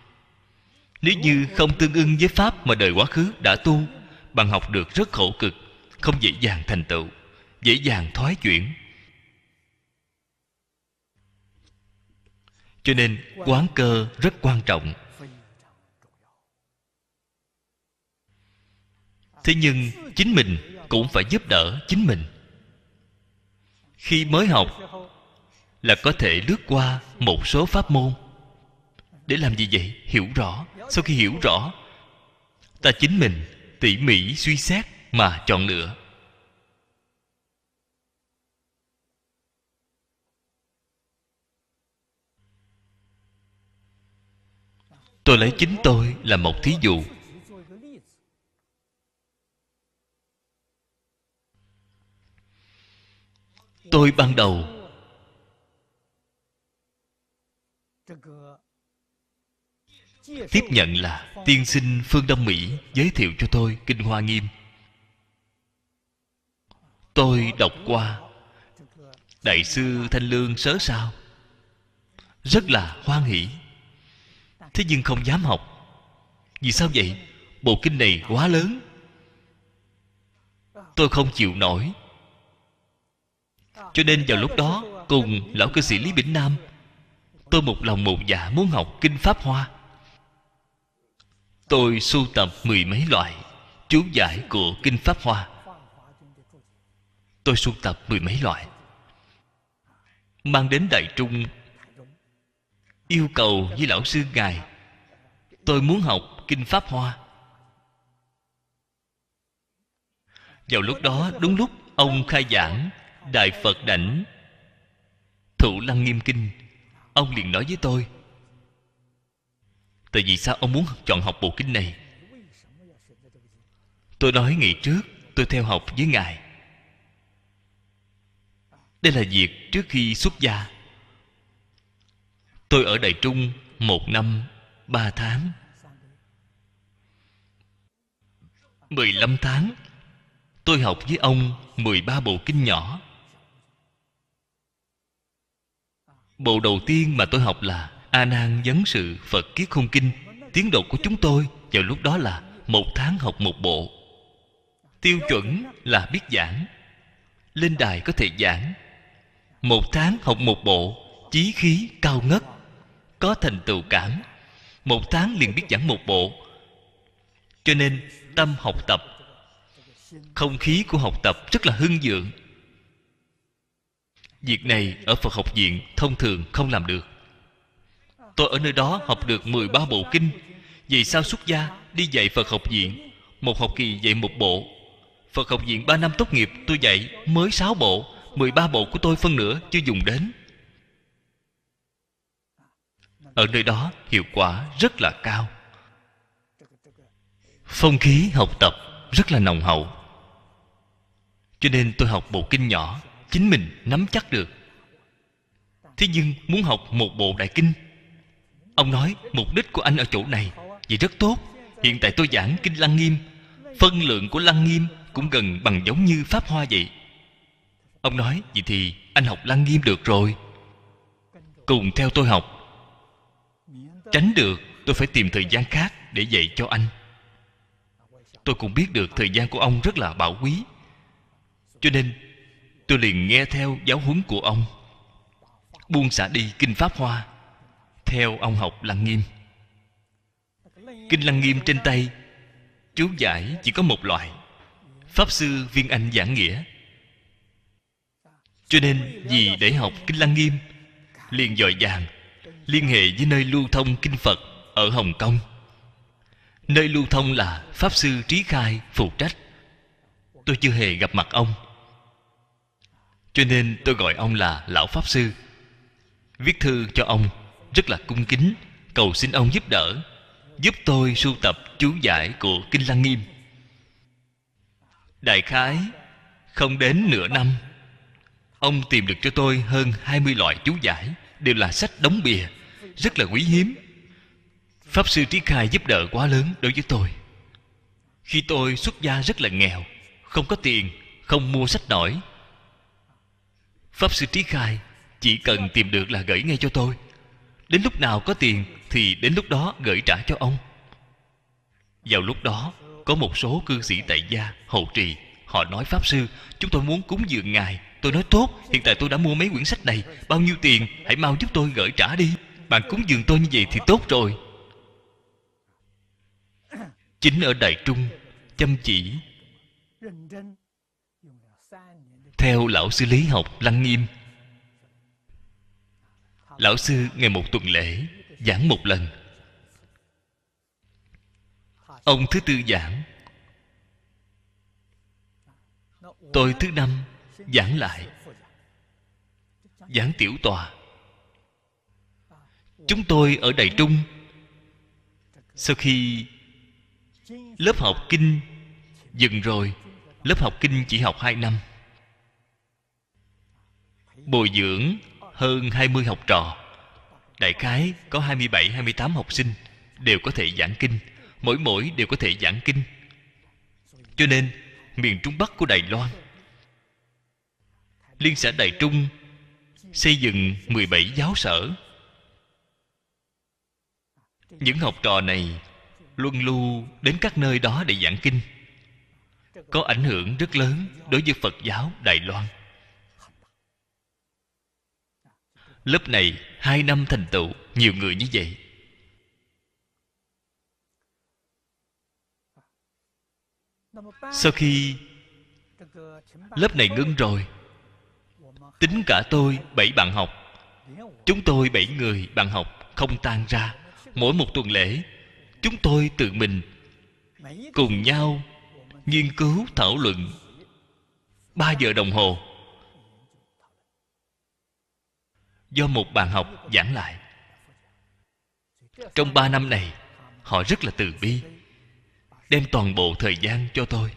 Nếu như không tương ưng với pháp mà đời quá khứ đã tu, bạn học được rất khổ cực, không dễ dàng thành tựu, dễ dàng thoái chuyển. Cho nên quán cơ rất quan trọng. Thế nhưng chính mình cũng phải giúp đỡ chính mình. Khi mới học là có thể lướt qua một số pháp môn. Để làm gì vậy? Hiểu rõ. Sau khi hiểu rõ, ta chính mình tỉ mỉ suy xét mà chọn lựa. Tôi lấy chính tôi là một thí dụ. Tôi ban đầu tiếp nhận là tiên sinh Phương Đông Mỹ giới thiệu cho tôi Kinh Hoa Nghiêm. Tôi đọc qua Đại sư Thanh Lương sớ sao, rất là hoan hỷ. Thế nhưng không dám học. Vì sao vậy? Bộ kinh này quá lớn, tôi không chịu nổi. Cho nên vào lúc đó, cùng lão cư sĩ Lý Bỉnh Nam, tôi một lòng một dạ muốn học Kinh Pháp Hoa. Tôi sưu tập mười mấy loại chú giải của Kinh Pháp Hoa. Tôi sưu tập mười mấy loại, mang đến Đại Trung, yêu cầu với lão sư ngài, tôi muốn học Kinh Pháp Hoa. Vào lúc đó, đúng lúc ông khai giảng Đại Phật Đảnh Thụ Lăng Nghiêm Kinh, ông liền nói với tôi, tại vì sao ông muốn chọn học bộ kinh này? Tôi nói ngày trước tôi theo học với ngài. Đây là việc trước khi xuất gia. Tôi ở Đại Trung 1 năm 3 tháng, 15 tháng. Tôi học với ông 13 bộ kinh nhỏ. Bộ đầu tiên mà tôi học là A Nan Vấn Sự Phật Kiết Khôn Kinh. Tiến độ của chúng tôi vào lúc đó là 1 tháng học 1 bộ. Tiêu chuẩn là biết giảng, lên đài có thể giảng. 1 tháng học 1 bộ, chí khí cao ngất, có thành tựu cảm. 1 tháng liền biết giảng 1 bộ. Cho nên tâm học tập, không khí của học tập rất là hưng vượng. Việc này ở Phật học viện thông thường không làm được. Tôi ở nơi đó học được 13 bộ kinh. Vì sao xuất gia đi dạy Phật học viện? Một học kỳ dạy 1 bộ. Phật học viện 3 năm tốt nghiệp, tôi dạy mới 6 bộ. 13 bộ của tôi phân nửa chưa dùng đến. Ở nơi đó hiệu quả rất là cao. Phong khí học tập rất là nồng hậu. Cho nên tôi học bộ kinh nhỏ, chính mình nắm chắc được. Thế nhưng muốn học 1 bộ đại kinh, ông nói mục đích của anh ở chỗ này, vậy rất tốt. Hiện tại tôi giảng Kinh Lăng Nghiêm, phân lượng của Lăng Nghiêm cũng gần bằng giống như Pháp Hoa vậy. Ông nói vậy thì anh học Lăng Nghiêm được rồi, cùng theo tôi học. Tránh được tôi phải tìm thời gian khác để dạy cho anh. Tôi cũng biết được thời gian của ông rất là bảo quý, cho nên tôi liền nghe theo giáo huấn của ông, buông xả đi Kinh Pháp Hoa, theo ông học Lăng Nghiêm. Kinh Lăng Nghiêm trên tay, chú giải chỉ có 1 loại. Pháp sư Viên Anh giảng nghĩa. Cho nên vì để học Kinh Lăng Nghiêm, liền vội vàng liên hệ với nơi lưu thông kinh Phật ở Hồng Kông. Nơi lưu thông là Pháp sư Trí Khai phụ trách. Tôi chưa hề gặp mặt ông, cho nên tôi gọi ông là lão Pháp sư. Viết thư cho ông rất là cung kính, cầu xin ông giúp đỡ, giúp tôi sưu tập chú giải của Kinh Lăng Nghiêm. Đại khái không đến nửa năm, ông tìm được cho tôi hơn 20 loại chú giải, đều là sách đóng bìa, rất là quý hiếm. Pháp sư Trí Khai giúp đỡ quá lớn đối với tôi. Khi tôi xuất gia rất là nghèo, không có tiền, không mua sách nổi, Pháp sư Trí Khai chỉ cần tìm được là gửi ngay cho tôi. Đến lúc nào có tiền thì đến lúc đó gửi trả cho ông. Vào lúc đó có một số cư sĩ tại gia hộ trì, họ nói Pháp sư, chúng tôi muốn cúng dường ngài. Tôi nói tốt, hiện tại tôi đã mua mấy quyển sách này, bao nhiêu tiền, hãy mau giúp tôi gửi trả đi. Bạn cúng dường tôi như vậy thì tốt rồi. Chính ở Đại Trung chăm chỉ, theo lão sư lý học Lăng Nghiêm. Lão sư ngày một tuần lễ giảng một lần. Ông thứ tư giảng, tôi thứ năm giảng lại, giảng tiểu tòa. Chúng tôi ở Đài Trung, sau khi lớp học kinh dừng rồi, lớp học kinh chỉ học 2 năm, bồi dưỡng hơn 20 học trò, đại khái có 27-28 học sinh đều có thể giảng kinh, mỗi đều có thể giảng kinh. Cho nên miền Trung Bắc của Đài Loan, Liên xã Đài Trung xây dựng 17 giáo sở. Những học trò này luân lưu đến các nơi đó để giảng kinh, có ảnh hưởng rất lớn đối với Phật giáo Đài Loan. Lớp này 2 năm thành tựu nhiều người như vậy. Sau khi lớp này ngưng rồi, tính cả tôi 7 bạn học, chúng tôi 7 người bạn học không tan ra. Mỗi một tuần lễ chúng tôi tự mình cùng nhau nghiên cứu thảo luận 3 giờ đồng hồ, do một bạn học giảng lại. Trong 3 năm này, họ rất là từ bi, đem toàn bộ thời gian cho tôi.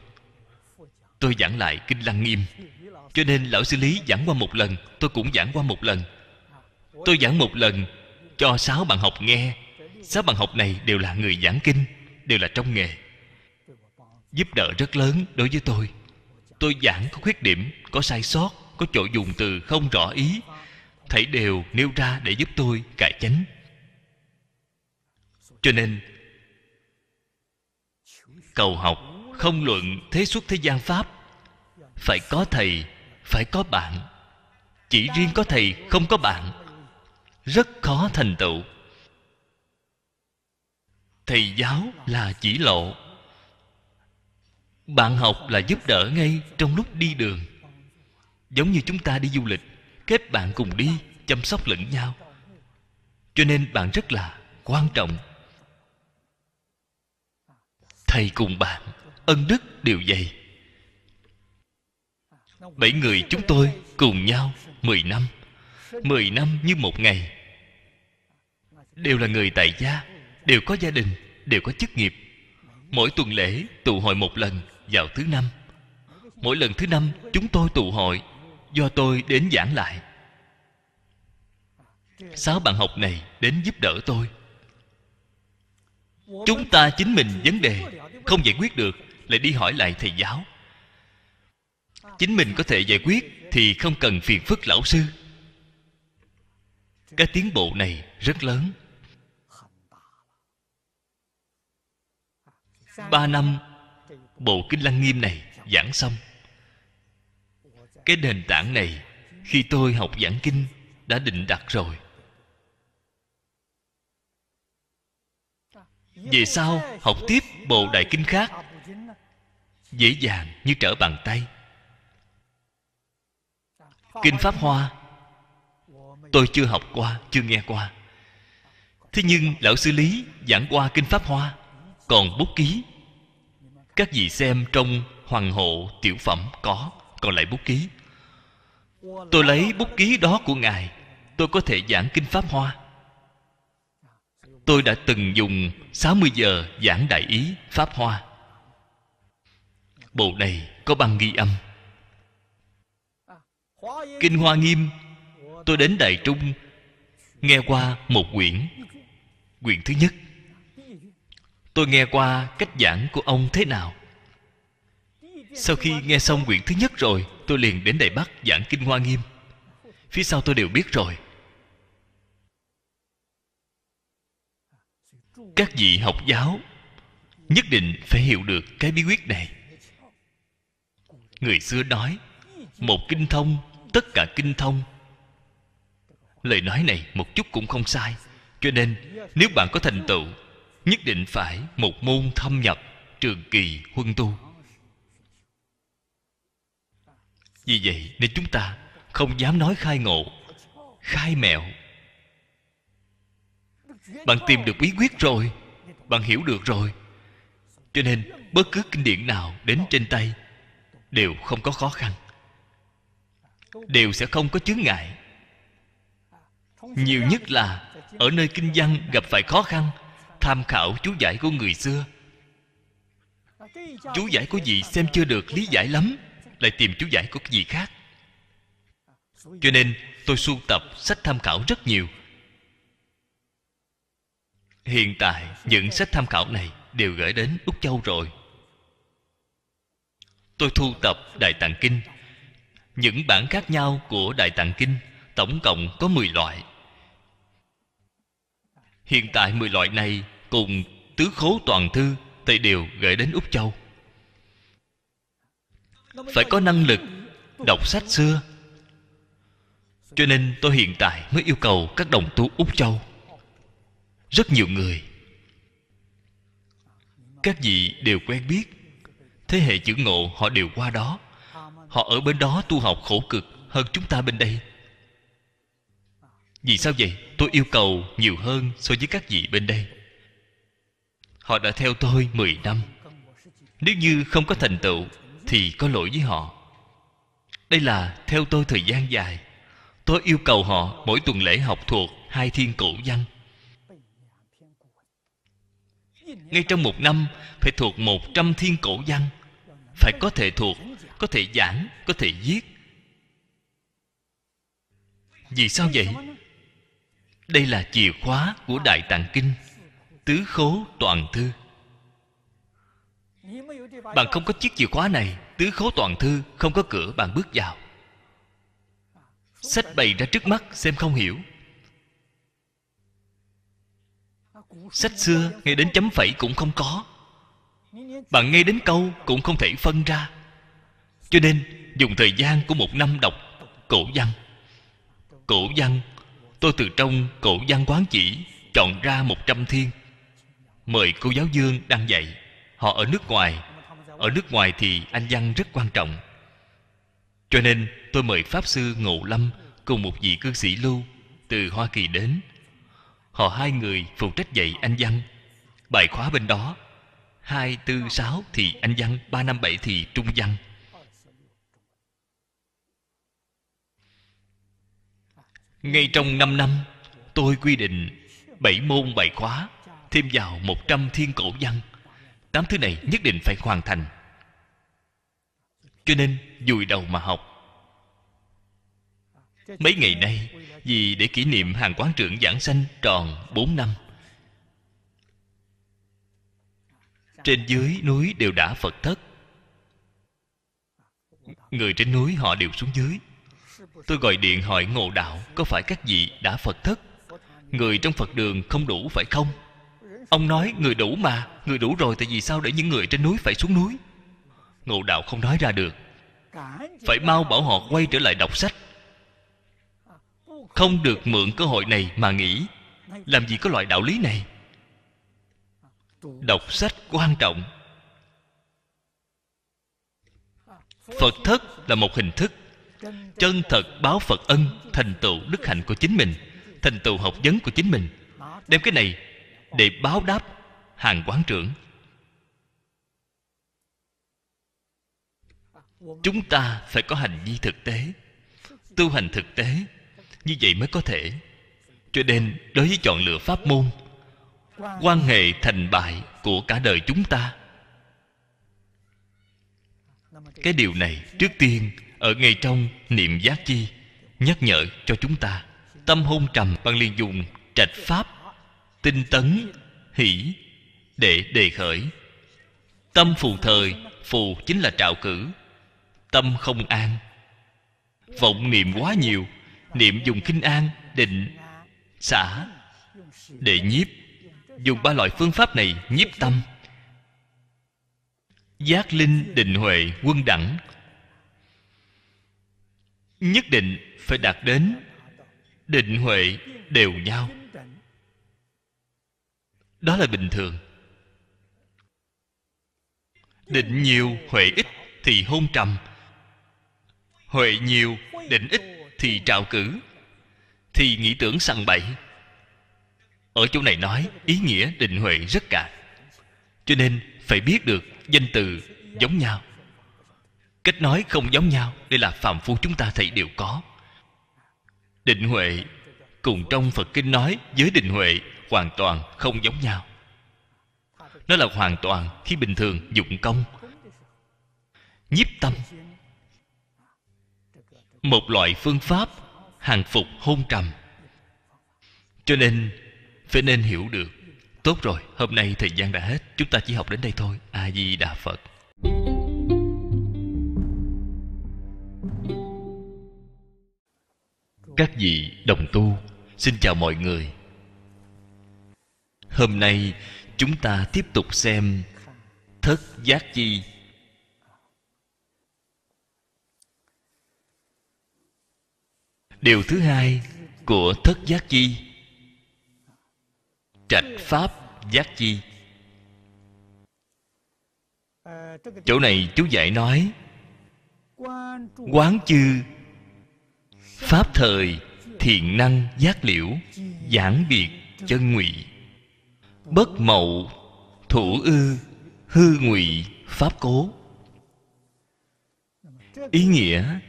Tôi giảng lại Kinh Lăng Nghiêm, cho nên lão sư Lý giảng qua một lần, tôi cũng giảng qua một lần. Tôi giảng một lần cho 6 bạn học nghe. 6 bạn học này đều là người giảng kinh, đều là trong nghề, giúp đỡ rất lớn đối với tôi. Tôi giảng có khuyết điểm, có sai sót, có chỗ dùng từ không rõ ý, thảy đều nêu ra để giúp tôi cải chánh. Cho nên cầu học không luận thế xuất thế gian pháp, phải có thầy, phải có bạn. Chỉ riêng có thầy không có bạn rất khó thành tựu. Thầy giáo là chỉ lộ, bạn học là giúp đỡ ngay trong lúc đi đường. Giống như chúng ta đi du lịch, kết bạn cùng đi, chăm sóc lẫn nhau. Cho nên bạn rất là quan trọng. Thầy cùng bạn, ân đức đều dày. 7 người chúng tôi cùng nhau 10 năm, 10 năm như một ngày. Đều là người tại gia, đều có gia đình, đều có chức nghiệp. Mỗi tuần lễ tụ hội một lần vào thứ năm. Mỗi lần thứ năm chúng tôi tụ hội, do tôi đến giảng lại. 6 bạn học này đến giúp đỡ tôi. Chúng ta chính mình vấn đề không giải quyết được, lại đi hỏi lại thầy giáo. Chính mình có thể giải quyết thì không cần phiền phức lão sư. Cái tiến bộ này rất lớn. 3 năm bộ Kinh Lăng Nghiêm này giảng xong. Cái nền tảng này khi tôi học giảng kinh đã định đặt rồi. Về sau học tiếp bộ đại kinh khác dễ dàng như trở bàn tay. Kinh Pháp Hoa tôi chưa học qua, chưa nghe qua. Thế nhưng lão sư Lý giảng qua Kinh Pháp Hoa, còn bút ký các vị xem trong Hoàng Hộ tiểu phẩm có, còn lại bút ký. Tôi lấy bút ký đó của ngài, tôi có thể giảng Kinh Pháp Hoa. Tôi đã từng dùng 60 giờ giảng đại ý Pháp Hoa. Bộ này có băng ghi âm. Kinh Hoa Nghiêm tôi đến Đài Trung nghe qua một quyển. Quyển thứ nhất tôi nghe qua cách giảng của ông thế nào. Sau khi nghe xong quyển thứ nhất rồi, tôi liền đến Đài Bắc giảng Kinh Hoa Nghiêm. Phía sau tôi đều biết rồi. Các vị học giáo nhất định phải hiểu được cái bí quyết này. Người xưa nói một kinh thông, tất cả kinh thông. Lời nói này một chút cũng không sai. Cho nên nếu bạn có thành tựu, nhất định phải một môn thâm nhập, trường kỳ huân tu. Vì vậy nên chúng ta không dám nói khai ngộ, khai mẹo. Bạn tìm được bí quyết rồi, bạn hiểu được rồi, cho nên bất cứ kinh điển nào đến trên tay đều không có khó khăn, đều sẽ không có chướng ngại. Nhiều nhất là ở nơi kinh văn gặp phải khó khăn, tham khảo chú giải của người xưa. Chú giải của vị xem chưa được lý giải lắm, lại tìm chú giải của vị khác. Cho nên tôi sưu tập sách tham khảo rất nhiều. Hiện tại những sách tham khảo này đều gửi đến Úc Châu rồi. Tôi thu tập Đại Tạng Kinh, những bản khác nhau của Đại Tạng Kinh, tổng cộng có 10 loại. Hiện tại 10 loại này cùng Tứ Khố Toàn Thư thì đều gửi đến Úc Châu. Phải có năng lực đọc sách xưa, cho nên tôi hiện tại mới yêu cầu các đồng tu Úc Châu. Rất nhiều người, các vị đều quen biết, thế hệ chữ Ngộ họ đều qua đó. Họ ở bên đó tu học khổ cực hơn chúng ta bên đây. Vì sao vậy? Tôi yêu cầu nhiều hơn so với các vị bên đây. Họ đã theo tôi 10 năm. Nếu như không có thành tựu thì có lỗi với họ. Đây là theo tôi thời gian dài. Tôi yêu cầu họ mỗi tuần lễ học thuộc 2 thiên cổ văn. Ngay trong một năm phải thuộc 100 thiên cổ văn. Phải có thể thuộc, có thể giảng, có thể viết. Vì sao vậy? Đây là chìa khóa của Đại Tạng Kinh, Tứ Khố Toàn Thư. Bạn không có chiếc chìa khóa này, Tứ Khố Toàn Thư không có cửa bạn bước vào. Sách bày ra trước mắt xem không hiểu. Sách xưa ngay đến chấm phẩy cũng không có, bạn ngay đến câu cũng không thể phân ra. Cho nên dùng thời gian của một năm đọc cổ văn. Cổ văn, tôi từ trong cổ văn quán chỉ chọn ra 100 thiên, mời cô giáo Dương đang dạy. Họ ở nước ngoài. Ở nước ngoài thì Anh văn rất quan trọng. Cho nên tôi mời Pháp Sư Ngộ Lâm cùng một vị cư sĩ Lưu từ Hoa Kỳ đến. Họ 2 người phụ trách dạy Anh văn. Bài khóa bên đó 2, 4, 6 thì Anh văn, 3, 5, 7 thì Trung văn. Ngay trong 5 năm tôi quy định 7 môn bài khóa, thêm vào 100 thiên cổ văn. 8 thứ này nhất định phải hoàn thành. Cho nên vùi đầu mà học. Mấy ngày nay vì để kỷ niệm hàng quán trưởng giảng sanh tròn 4 năm, trên dưới núi đều đã Phật thất. Người trên núi họ đều xuống dưới. Tôi gọi điện hỏi Ngộ đạo, có phải các vị đã Phật thất? Người trong Phật đường không đủ phải không? Ông nói người đủ mà. Người đủ rồi thì vì sao để những người trên núi phải xuống núi? Ngộ đạo không nói ra được. Phải mau bảo họ quay trở lại đọc sách. Không được mượn cơ hội này mà nghĩ. Làm gì có loại đạo lý này. Đọc sách quan trọng. Phật thất là một hình thức. Chân thật báo Phật ân, thành tựu đức hạnh của chính mình, thành tựu học vấn của chính mình. Đem cái này để báo đáp hàng quán trưởng. Chúng ta phải có hành vi thực tế, tu hành thực tế, như vậy mới có thể. Cho nên đối với chọn lựa pháp môn, quan hệ thành bại của cả đời chúng ta. Cái điều này trước tiên ở ngay trong niệm giác chi nhắc nhở cho chúng ta. Tâm hôn trầm, bằng liền dùng trạch pháp tinh tấn hỷ để đề khởi. Tâm phù thời, phù chính là trạo cử. Tâm không an, vọng niệm quá nhiều. Niệm dùng khinh an, định, xả để nhiếp. Dùng 3 loại phương pháp này nhiếp tâm. Giác linh, định huệ, quân đẳng. Nhất định phải đạt đến định huệ đều nhau. Đó là bình thường. Định nhiều huệ ít thì hôn trầm. Huệ nhiều, định ít thì trạo cử, thì nghĩ tưởng sằng bậy. Ở chỗ này nói ý nghĩa định huệ rất cạn, cho nên phải biết được danh từ giống nhau, cách nói không giống nhau. Đây là phàm phu chúng ta thấy đều có. Định huệ cùng trong Phật Kinh nói với định huệ hoàn toàn không giống nhau. Nó là hoàn toàn khi bình thường dụng công, nhiếp tâm, một loại phương pháp hàng phục hôn trầm. Cho nên phải nên hiểu được. Tốt rồi, hôm nay thời gian đã hết, chúng ta chỉ học đến đây thôi. A Di Đà Phật. Các vị đồng tu, xin chào mọi người. Hôm nay chúng ta tiếp tục xem Thất Giác Chi. Điều thứ hai của Thất Giác Chi, Trạch Pháp Giác Chi. Chỗ này chú giải nói: quán chư pháp thời thiện năng giác liễu, giảng biệt chân ngụy, bất mậu thủ ư hư ngụy pháp cố. Ý nghĩa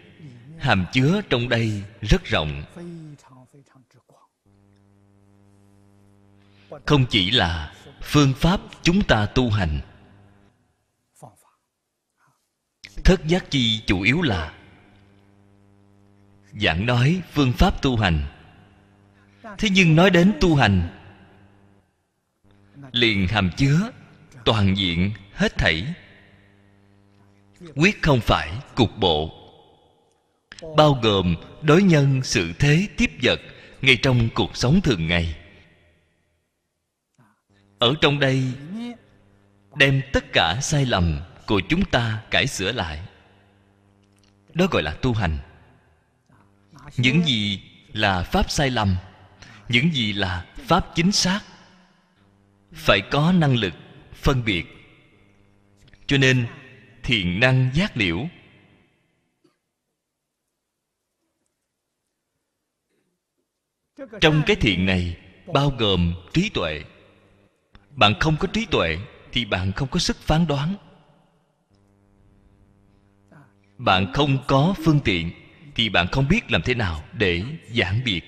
hàm chứa trong đây rất rộng, không chỉ là phương pháp chúng ta tu hành. Thất Giác Chi chủ yếu là giảng nói phương pháp tu hành. Thế nhưng nói đến tu hành liền hàm chứa toàn diện hết thảy, quyết không phải cục bộ, bao gồm đối nhân sự thế tiếp vật ngay trong cuộc sống thường ngày. Ở trong đây đem tất cả sai lầm của chúng ta cải sửa lại, đó gọi là tu hành. Những gì là pháp sai lầm, những gì là pháp chính xác, phải có năng lực phân biệt. Cho nên thiện năng giác liễu, trong cái thiện này bao gồm trí tuệ. Bạn không có trí tuệ thì bạn không có sức phán đoán, bạn không có phương tiện thì bạn không biết làm thế nào để giảng biệt.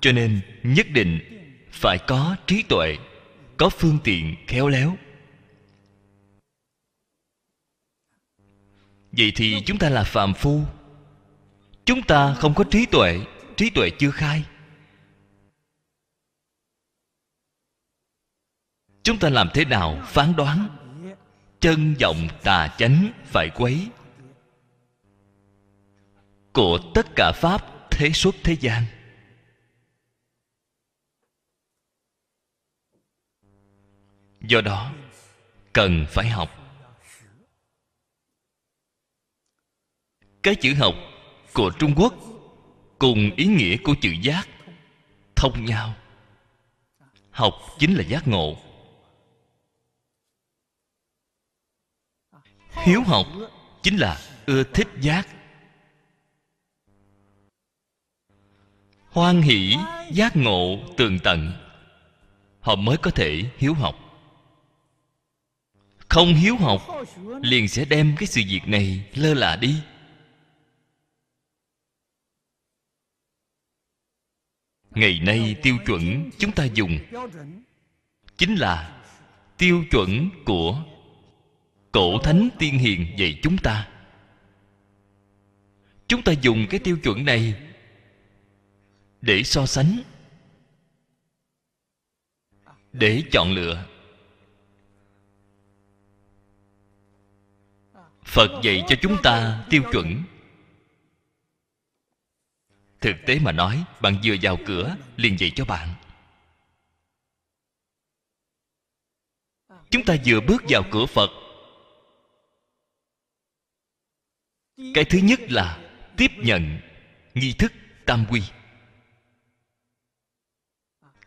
Cho nên nhất định phải có trí tuệ, có phương tiện khéo léo. Vậy thì chúng ta là phàm phu, chúng ta không có trí tuệ, trí tuệ chưa khai, chúng ta làm thế nào phán đoán? Chân vọng tà chánh phải quấy của tất cả pháp thế xuất thế gian. Do đó cần phải học. Cái chữ học của Trung Quốc cùng ý nghĩa của chữ giác thông nhau. Học chính là giác ngộ. Hiếu học chính là ưa thích giác, hoan hỷ giác ngộ tường tận, họ mới có thể hiếu học. Không hiếu học liền sẽ đem cái sự việc này lơ là đi. Ngày nay tiêu chuẩn chúng ta dùng chính là tiêu chuẩn của cổ thánh tiên hiền dạy chúng ta. Chúng ta dùng cái tiêu chuẩn này để so sánh, để chọn lựa. Phật dạy cho chúng ta tiêu chuẩn. Thực tế mà nói, bạn vừa vào cửa liền dạy cho bạn. Chúng ta vừa bước vào cửa Phật, cái thứ nhất là tiếp nhận nghi thức tam quy.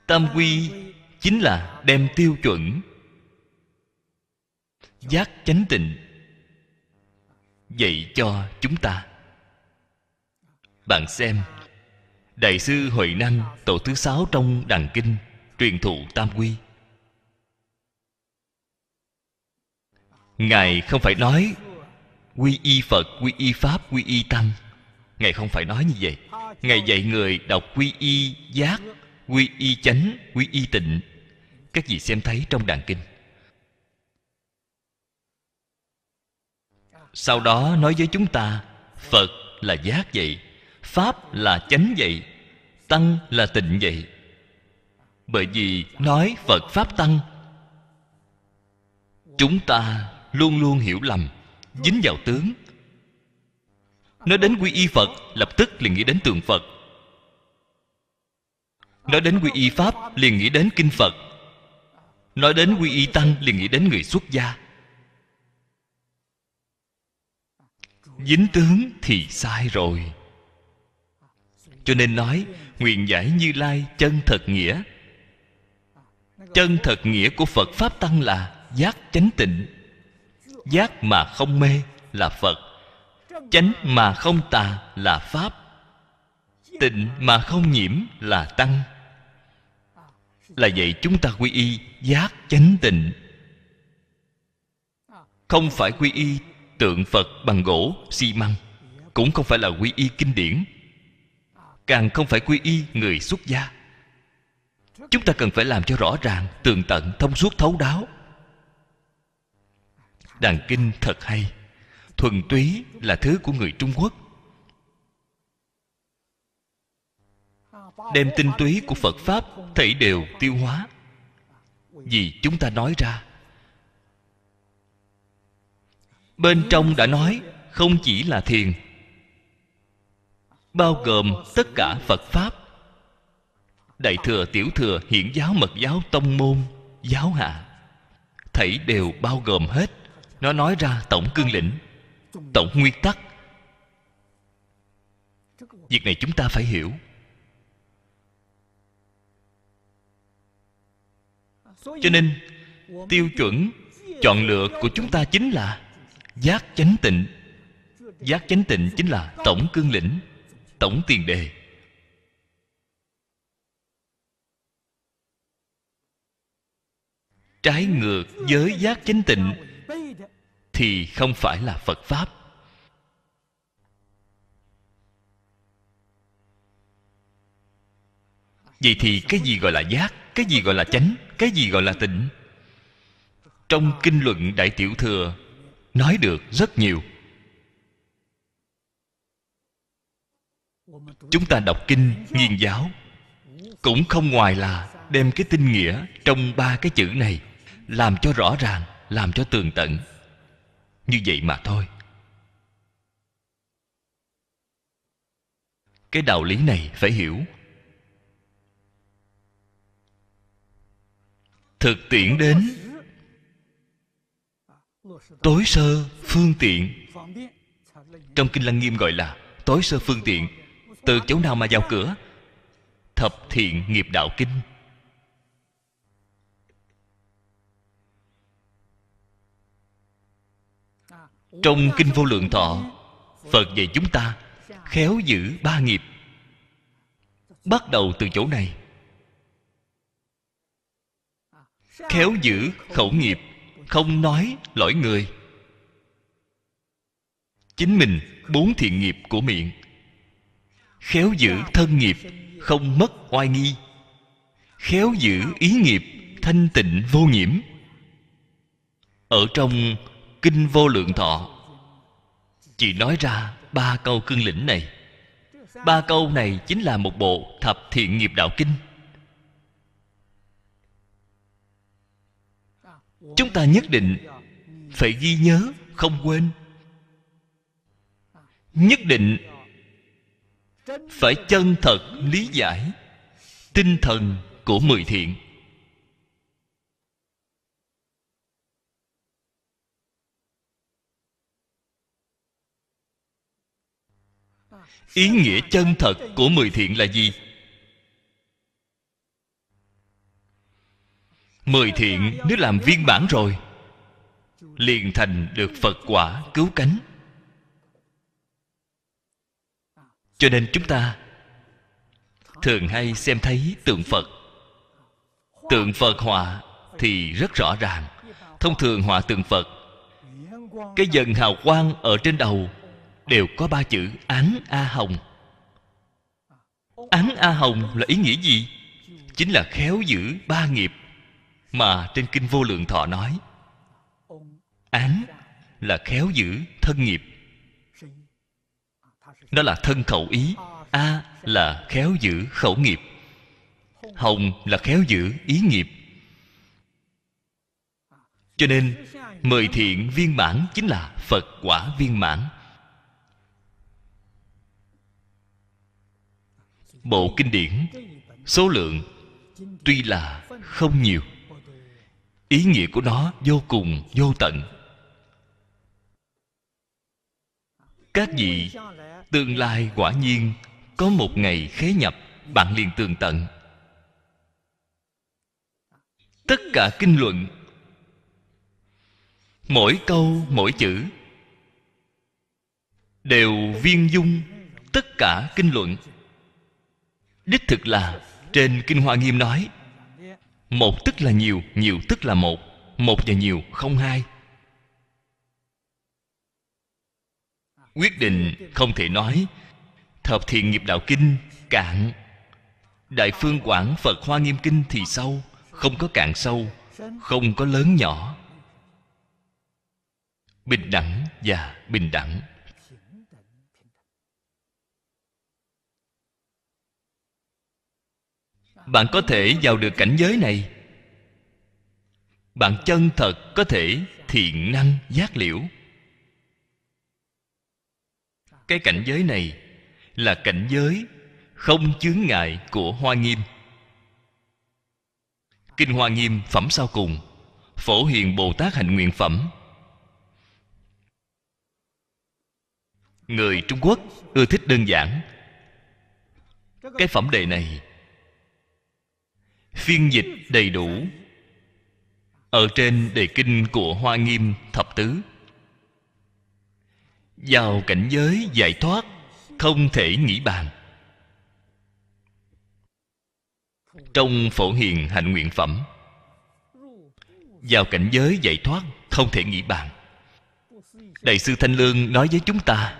Tam quy chính là đem tiêu chuẩn giác chánh tịnh dạy cho chúng ta. Bạn xem, Đại sư Huệ Năng tổ thứ 6 trong Đàn Kinh truyền thụ Tam Quy. Ngài không phải nói quy y Phật, quy y Pháp, quy y Tăng. Ngài không phải nói như vậy. Ngài dạy người đọc quy y giác, quy y chánh, quy y tịnh. Các vị xem thấy trong Đàn Kinh. Sau đó nói với chúng ta, Phật là giác vậy, Pháp là chánh vậy, Tăng là tịnh vậy. Bởi vì nói Phật Pháp Tăng, chúng ta luôn luôn hiểu lầm, dính vào tướng. Nói đến quy y Phật, lập tức liền nghĩ đến tượng Phật. Nói đến quy y Pháp, liền nghĩ đến kinh Phật. Nói đến quy y Tăng, liền nghĩ đến người xuất gia. Dính tướng thì sai rồi. Cho nên nói, nguyện giải Như Lai chân thật nghĩa. Chân thật nghĩa của Phật Pháp Tăng là giác chánh tịnh. Giác mà không mê là Phật, chánh mà không tà là Pháp, tịnh mà không nhiễm là Tăng. Là vậy chúng ta quy y giác chánh tịnh, không phải quy y tượng Phật bằng gỗ, xi măng. Cũng không phải là quy y kinh điển, càng không phải quy y người xuất gia. Chúng ta cần phải làm cho rõ ràng, tường tận, thông suốt, thấu đáo. Đàn Kinh thật hay. Thuần túy là thứ của người Trung Quốc, đem tinh túy của Phật Pháp thảy đều tiêu hóa, vì chúng ta nói ra. Bên trong đã nói không chỉ là thiền, bao gồm tất cả Phật Pháp, Đại Thừa, Tiểu Thừa, Hiển Giáo, Mật Giáo, Tông Môn, Giáo Hạ, thảy đều bao gồm hết. Nó nói ra tổng cương lĩnh, tổng nguyên tắc. Việc này chúng ta phải hiểu. Cho nên tiêu chuẩn chọn lựa của chúng ta chính là giác chánh tịnh. Giác chánh tịnh chính là tổng cương lĩnh, tổng tiền đề. Trái ngược với giác chánh tịnh thì không phải là Phật Pháp. Vậy thì cái gì gọi là giác? Cái gì gọi là chánh? Cái gì gọi là tịnh? Trong kinh luận Đại Tiểu Thừa nói được rất nhiều. Chúng ta đọc kinh nghiên giáo cũng không ngoài là đem cái tinh nghĩa trong ba cái chữ này làm cho rõ ràng, làm cho tường tận, như vậy mà thôi. Cái đạo lý này phải hiểu. Thực tiễn đến tối sơ phương tiện. Trong Kinh Lăng Nghiêm gọi là tối sơ phương tiện. Từ chỗ nào mà vào cửa? Thập Thiện Nghiệp Đạo Kinh. Trong Kinh Vô Lượng Thọ, Phật dạy chúng ta khéo giữ ba nghiệp. Bắt đầu từ chỗ này. Khéo giữ khẩu nghiệp, không nói lỗi người. Chính mình, bốn thiện nghiệp của miệng. Khéo giữ thân nghiệp, không mất oai nghi. Khéo giữ ý nghiệp, thanh tịnh vô nhiễm. Ở trong Kinh Vô Lượng Thọ chỉ nói ra ba câu cương lĩnh này. Ba câu này chính là một bộ Thập Thiện Nghiệp Đạo Kinh. Chúng ta nhất định phải ghi nhớ, không quên. Nhất định phải chân thật lý giải tinh thần của mười thiện. Ý nghĩa chân thật của mười thiện là gì? Mười thiện nếu làm viên mãn rồi, liền thành được Phật quả cứu cánh. Cho nên chúng ta thường hay xem thấy tượng Phật. Tượng Phật họa thì rất rõ ràng. Thông thường họa tượng Phật, cái dần hào quang ở trên đầu đều có ba chữ Án A Hồng. Án A Hồng là ý nghĩa gì? Chính là khéo giữ ba nghiệp mà trên Kinh Vô Lượng Thọ nói. Án là khéo giữ thân nghiệp, đó là thân khẩu ý. A là khéo giữ khẩu nghiệp, Hồng là khéo giữ ý nghiệp. Cho nên mười thiện viên mãn chính là Phật quả viên mãn. Bộ kinh điển số lượng tuy là không nhiều, ý nghĩa của nó vô cùng vô tận. Các vị tương lai quả nhiên có một ngày khế nhập, bạn liền tường tận. Tất cả kinh luận, mỗi câu mỗi chữ đều viên dung tất cả kinh luận. Đích thực là trên Kinh Hoa Nghiêm nói, một tức là nhiều, nhiều tức là một, một và nhiều không hai. Quyết định không thể nói Thập Thiện Nghiệp Đạo Kinh cạn, Đại Phương Quảng Phật Hoa Nghiêm Kinh thì sâu. Không có cạn sâu, không có lớn nhỏ, bình đẳng và bình đẳng. Bạn có thể vào được cảnh giới này, bạn chân thật có thể thiện năng giác liễu. Cái cảnh giới này là cảnh giới không chướng ngại của Hoa Nghiêm. Kinh Hoa Nghiêm phẩm sau cùng, Phổ Hiền Bồ Tát Hạnh Nguyện Phẩm. Người Trung Quốc ưa thích đơn giản. Cái phẩm đề này phiên dịch đầy đủ ở trên đề kinh của Hoa Nghiêm Thập Tứ. Vào cảnh giới giải thoát không thể nghĩ bàn. Trong Phổ Hiền Hạnh Nguyện Phẩm, vào cảnh giới giải thoát không thể nghĩ bàn. Đại sư Thanh Lương nói với chúng ta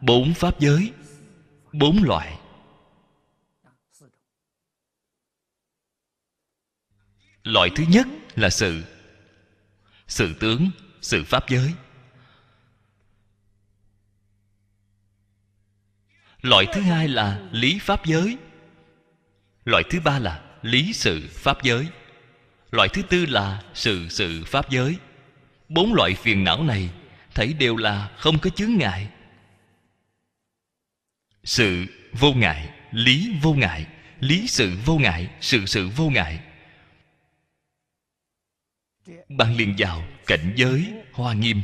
bốn pháp giới, bốn loại. Loại thứ nhất là sự, sự tướng, sự pháp giới. Loại thứ hai là lý pháp giới. Loại thứ ba là lý sự pháp giới. Loại thứ tư là sự sự pháp giới. Bốn loại phiền não này thấy đều là không có chướng ngại. Sự vô ngại, lý vô ngại, lý sự vô ngại, sự sự vô ngại. Bạn liền vào cảnh giới Hoa Nghiêm.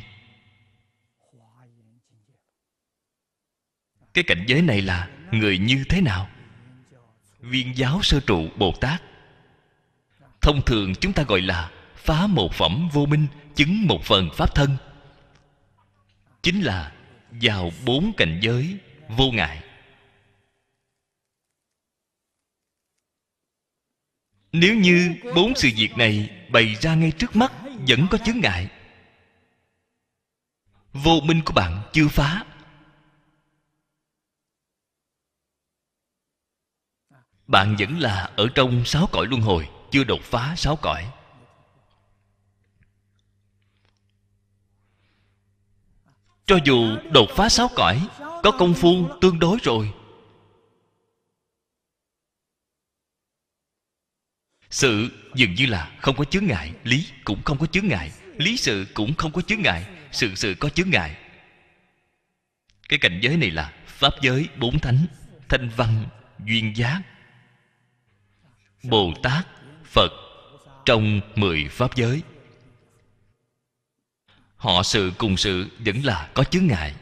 Cái cảnh giới này là người như thế nào? Viên giáo sơ trụ Bồ Tát. Thông thường chúng ta gọi là phá một phẩm vô minh, chứng một phần pháp thân. Chính là vào bốn cảnh giới vô ngại. Nếu như bốn sự việc này bày ra ngay trước mắt vẫn có chướng ngại, vô minh của bạn chưa phá, bạn vẫn là ở trong sáu cõi luân hồi, chưa đột phá sáu cõi. Cho dù đột phá sáu cõi, có công phu tương đối rồi. Sự dường như là không có chướng ngại, lý cũng không có chướng ngại, lý sự cũng không có chướng ngại, sự sự có chướng ngại. Cái cảnh giới này là pháp giới bốn thánh, Thanh Văn, Duyên Giác, Bồ Tát, Phật trong 10 pháp giới. Họ sự cùng sự vẫn là có chướng ngại.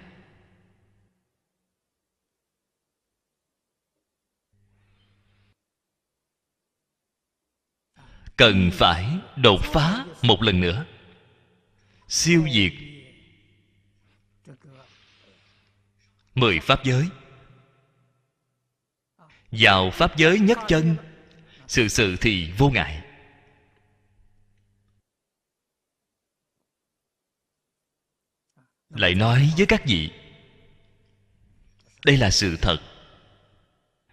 Cần phải đột phá một lần nữa, siêu diệt 10 pháp giới. vào pháp giới nhất chân, sự sự thì vô ngại. Lại nói với các vị, đây là sự thật.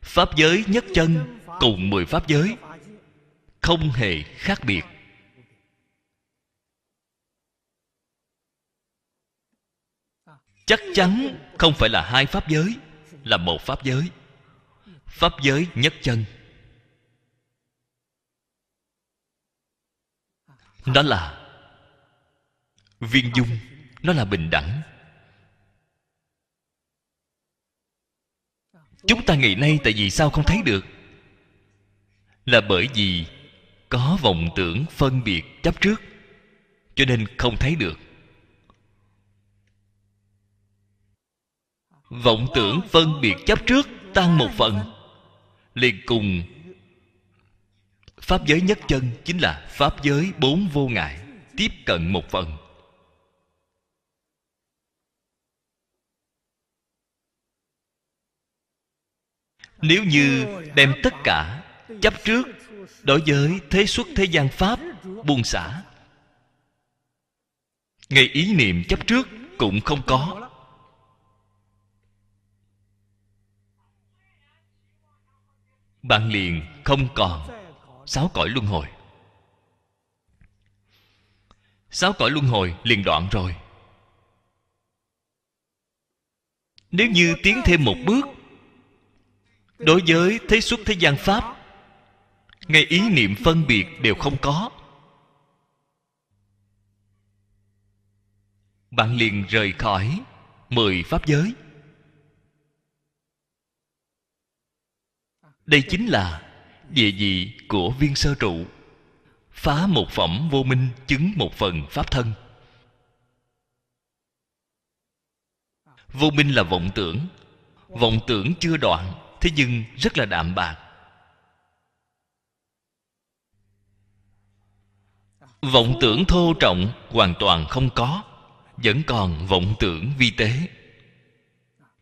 Pháp giới nhất chân cùng 10 pháp giới không hề khác biệt. Chắc chắn không phải là 2 pháp giới, là một pháp giới. Pháp giới nhất chân, nó là viên dung, nó là bình đẳng. Chúng ta ngày nay tại vì sao không thấy được? Là bởi vì có vọng tưởng phân biệt chấp trước, cho nên không thấy được. Vọng tưởng phân biệt chấp trước tan một phần, liền cùng pháp giới nhất chân, chính là pháp giới 4 vô ngại, tiếp cận một phần. Nếu như đem tất cả chấp trước đối với thế xuất thế gian pháp buông xả, ngay ý niệm chấp trước cũng không có. Bạn liền không còn 6 cõi luân hồi. 6 cõi luân hồi liền đoạn rồi. Nếu như tiến thêm một bước, đối với thế xuất thế gian pháp, ngay ý niệm phân biệt đều không có, bạn liền rời khỏi 10 pháp giới. Đây chính là địa vị của viên sơ trụ, phá một phẩm vô minh, chứng một phần pháp thân. Vô minh là vọng tưởng, vọng tưởng chưa đoạn, thế nhưng rất là đạm bạc. Vọng tưởng thô trọng hoàn toàn không có, vẫn còn vọng tưởng vi tế.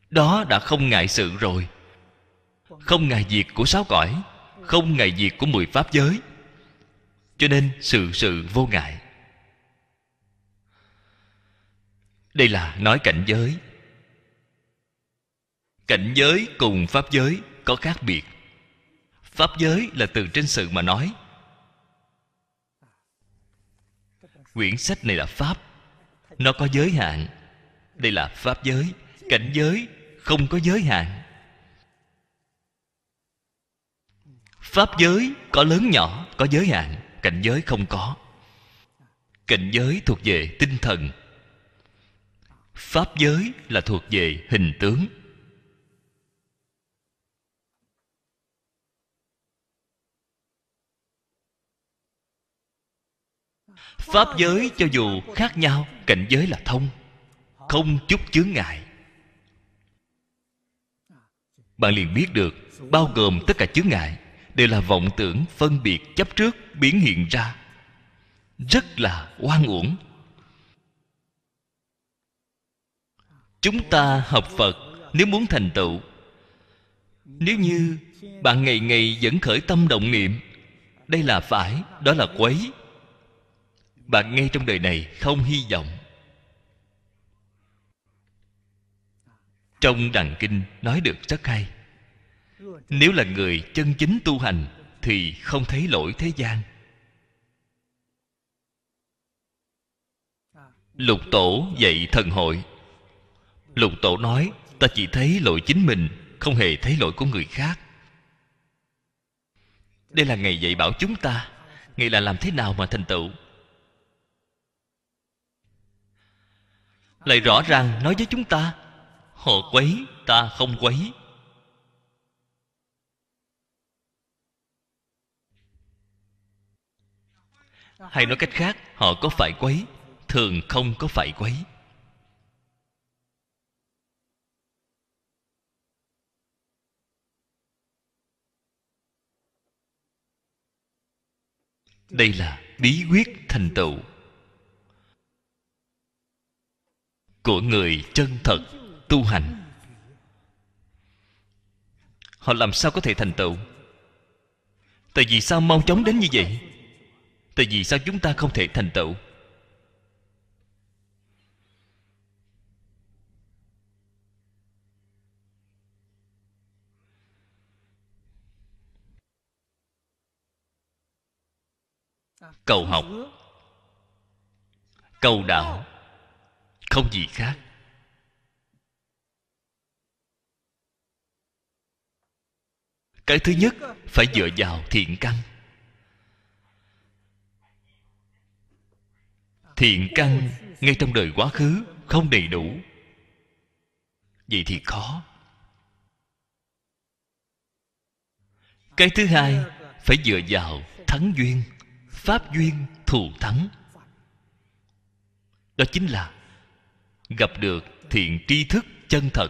Đó đã không ngại sự rồi, không ngại việc của 6 cõi, không ngại việc của 10 pháp giới, cho nên sự sự vô ngại. Đây là nói cảnh giới. Cảnh giới cùng pháp giới có khác biệt. Pháp giới là từ trên sự mà nói. Quyển sách này là pháp, nó có giới hạn. Đây là pháp giới. Cảnh giới không có giới hạn. Pháp giới có lớn nhỏ, có giới hạn. Cảnh giới không có. Cảnh giới thuộc về tinh thần, pháp giới là thuộc về hình tướng. Pháp giới cho dù khác nhau, cảnh giới là thông, không chút chướng ngại. Bạn liền biết được, bao gồm tất cả chướng ngại đều là vọng tưởng phân biệt chấp trước biến hiện ra, rất là oan uổng. Chúng ta học Phật nếu muốn thành tựu, nếu như bạn ngày ngày vẫn khởi tâm động niệm, đây là phải, đó là quấy. Bạn ngay trong đời này không hy vọng. Trong Đàn Kinh nói được rất hay. Nếu là người chân chính tu hành thì không thấy lỗi thế gian. Lục Tổ dạy thần hội, Lục Tổ nói ta chỉ thấy lỗi chính mình, không hề thấy lỗi của người khác. Đây là Ngài dạy bảo chúng ta. Ngài là làm thế nào mà thành tựu? Lại rõ ràng nói với chúng ta, họ quấy ta không quấy. Hay nói cách khác, họ có phải quấy, thường không có phải quấy. Đây là bí quyết thành tựu của người chân thật tu hành. họ làm sao có thể thành tựu? Tại vì sao mau chóng đến như vậy? Tại vì sao chúng ta không thể thành tựu? Cầu học, cầu đạo, không gì khác. Cái thứ nhất phải dựa vào thiện căn. Thiện căn ngay trong đời quá khứ không đầy đủ, vậy thì khó. Cái thứ hai phải dựa vào thắng duyên, pháp duyên thù thắng. Đó chính là gặp được thiện tri thức chân thật.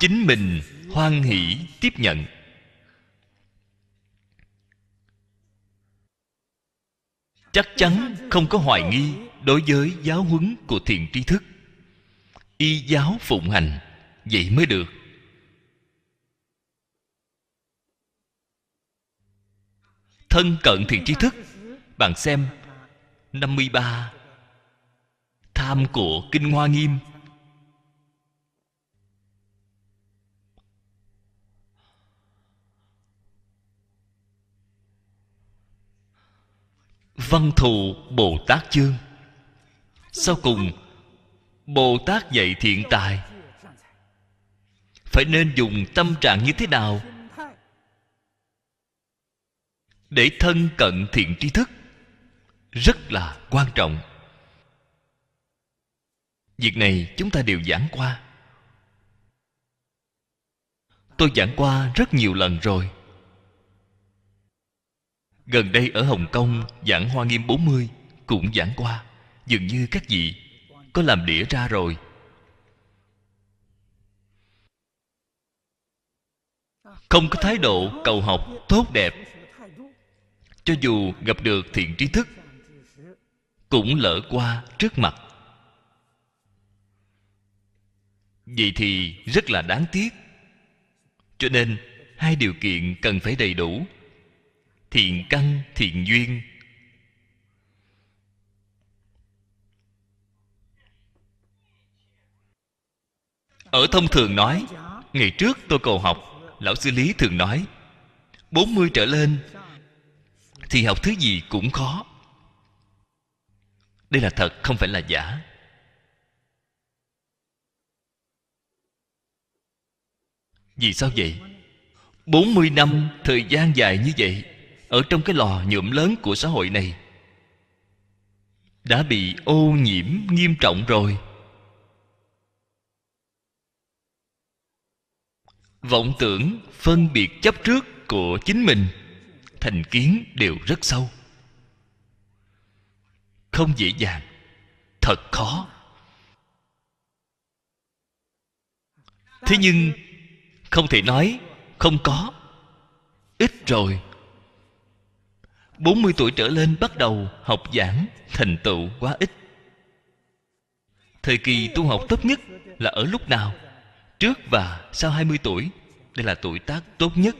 Chính mình hoan hỷ tiếp nhận. Chắc chắn không có hoài nghi đối với giáo huấn của thiện tri thức. Y giáo phụng hành, vậy mới được. Thân cận thiện tri thức. Bạn xem 53 tham của Kinh Hoa Nghiêm. Văn thù Bồ Tát chương. Sau cùng Bồ Tát dạy thiện tài phải nên dùng tâm trạng như thế nào để thân cận thiện tri thức, rất là quan trọng. Việc này chúng ta đều giảng qua. Tôi giảng qua rất nhiều lần rồi. Gần đây ở Hồng Kông giảng Hoa Nghiêm 40 cũng giảng qua. Dường như các vị có làm đĩa ra rồi. Không có thái độ cầu học tốt đẹp, cho dù gặp được thiện trí thức cũng lỡ qua trước mặt, vậy thì rất là đáng tiếc. Cho nên hai điều kiện cần phải đầy đủ: thiện căn, thiện duyên. Ở thông thường nói, ngày trước tôi cầu học, Lão Sư Lý thường nói 40 trở lên thì học thứ gì cũng khó. Đây là thật, không phải là giả. Vì sao vậy? 40 năm thời gian dài như vậy, ở trong cái lò nhuộm lớn của xã hội này đã bị ô nhiễm nghiêm trọng rồi. Vọng tưởng phân biệt chấp trước của chính mình, thành kiến đều rất sâu. Không dễ dàng, thật khó. Thế nhưng không thể nói không có. Ít rồi. 40 tuổi trở lên bắt đầu học giảng, thành tựu quá ít. Thời kỳ tu học tốt nhất là ở lúc nào? Trước và sau 20 tuổi. Đây là tuổi tác tốt nhất.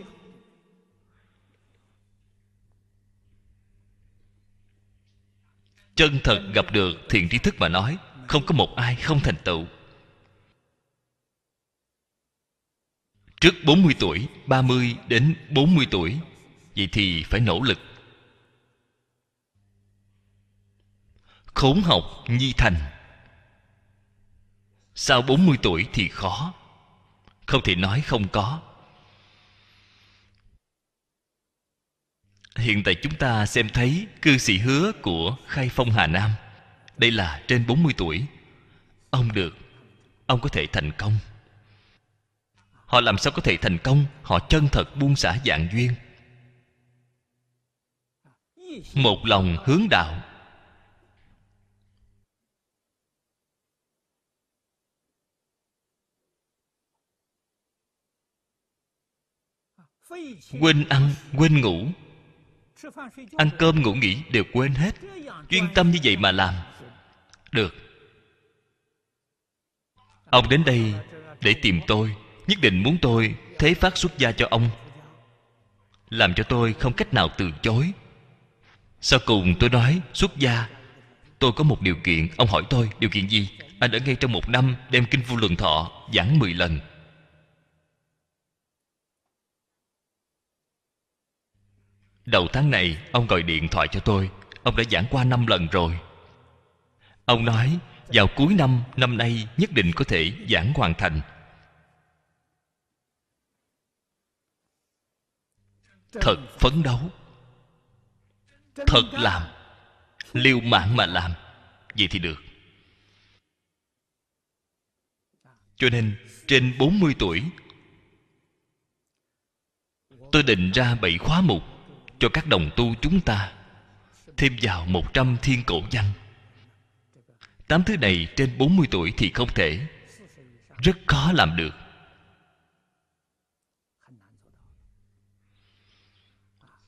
Chân thật gặp được thiện tri thức mà nói, không có một ai không thành tựu. Trước 40 tuổi, 30 đến 40 tuổi, vậy thì phải nỗ lực. Khốn học nhi thành. Sau 40 tuổi thì khó, không thể nói không có. Hiện tại chúng ta xem thấy cư sĩ Hứa của Khai Phong Hà Nam. Đây là trên 40 tuổi. Ông được, ông có thể thành công. Họ làm sao có thể thành công? Họ chân thật buông xả dạng duyên, một lòng hướng đạo. Quên ăn, quên ngủ. Ăn cơm ngủ nghỉ đều quên hết. Chuyên tâm như vậy mà làm, được. Ông đến đây để tìm tôi, nhất định muốn tôi thế phát xuất gia cho ông, làm cho tôi không cách nào từ chối. Sau cùng tôi nói xuất gia, tôi có một điều kiện. Ông hỏi tôi điều kiện gì? Anh ở ngay trong một năm đem Kinh Vô Lượng Thọ giảng 10 lần. Đầu tháng này ông gọi điện thoại cho tôi, ông đã giảng qua 5 lần rồi. Ông nói vào cuối năm, năm nay nhất định có thể giảng hoàn thành. Thật phấn đấu, thật làm, liều mạng mà làm, vậy thì được. Cho nên trên 40 tuổi, tôi định ra 7 khóa mục cho các đồng tu chúng ta, thêm vào 100 thiên cổ văn. 8 thứ này trên 40 tuổi thì không thể, rất khó làm được.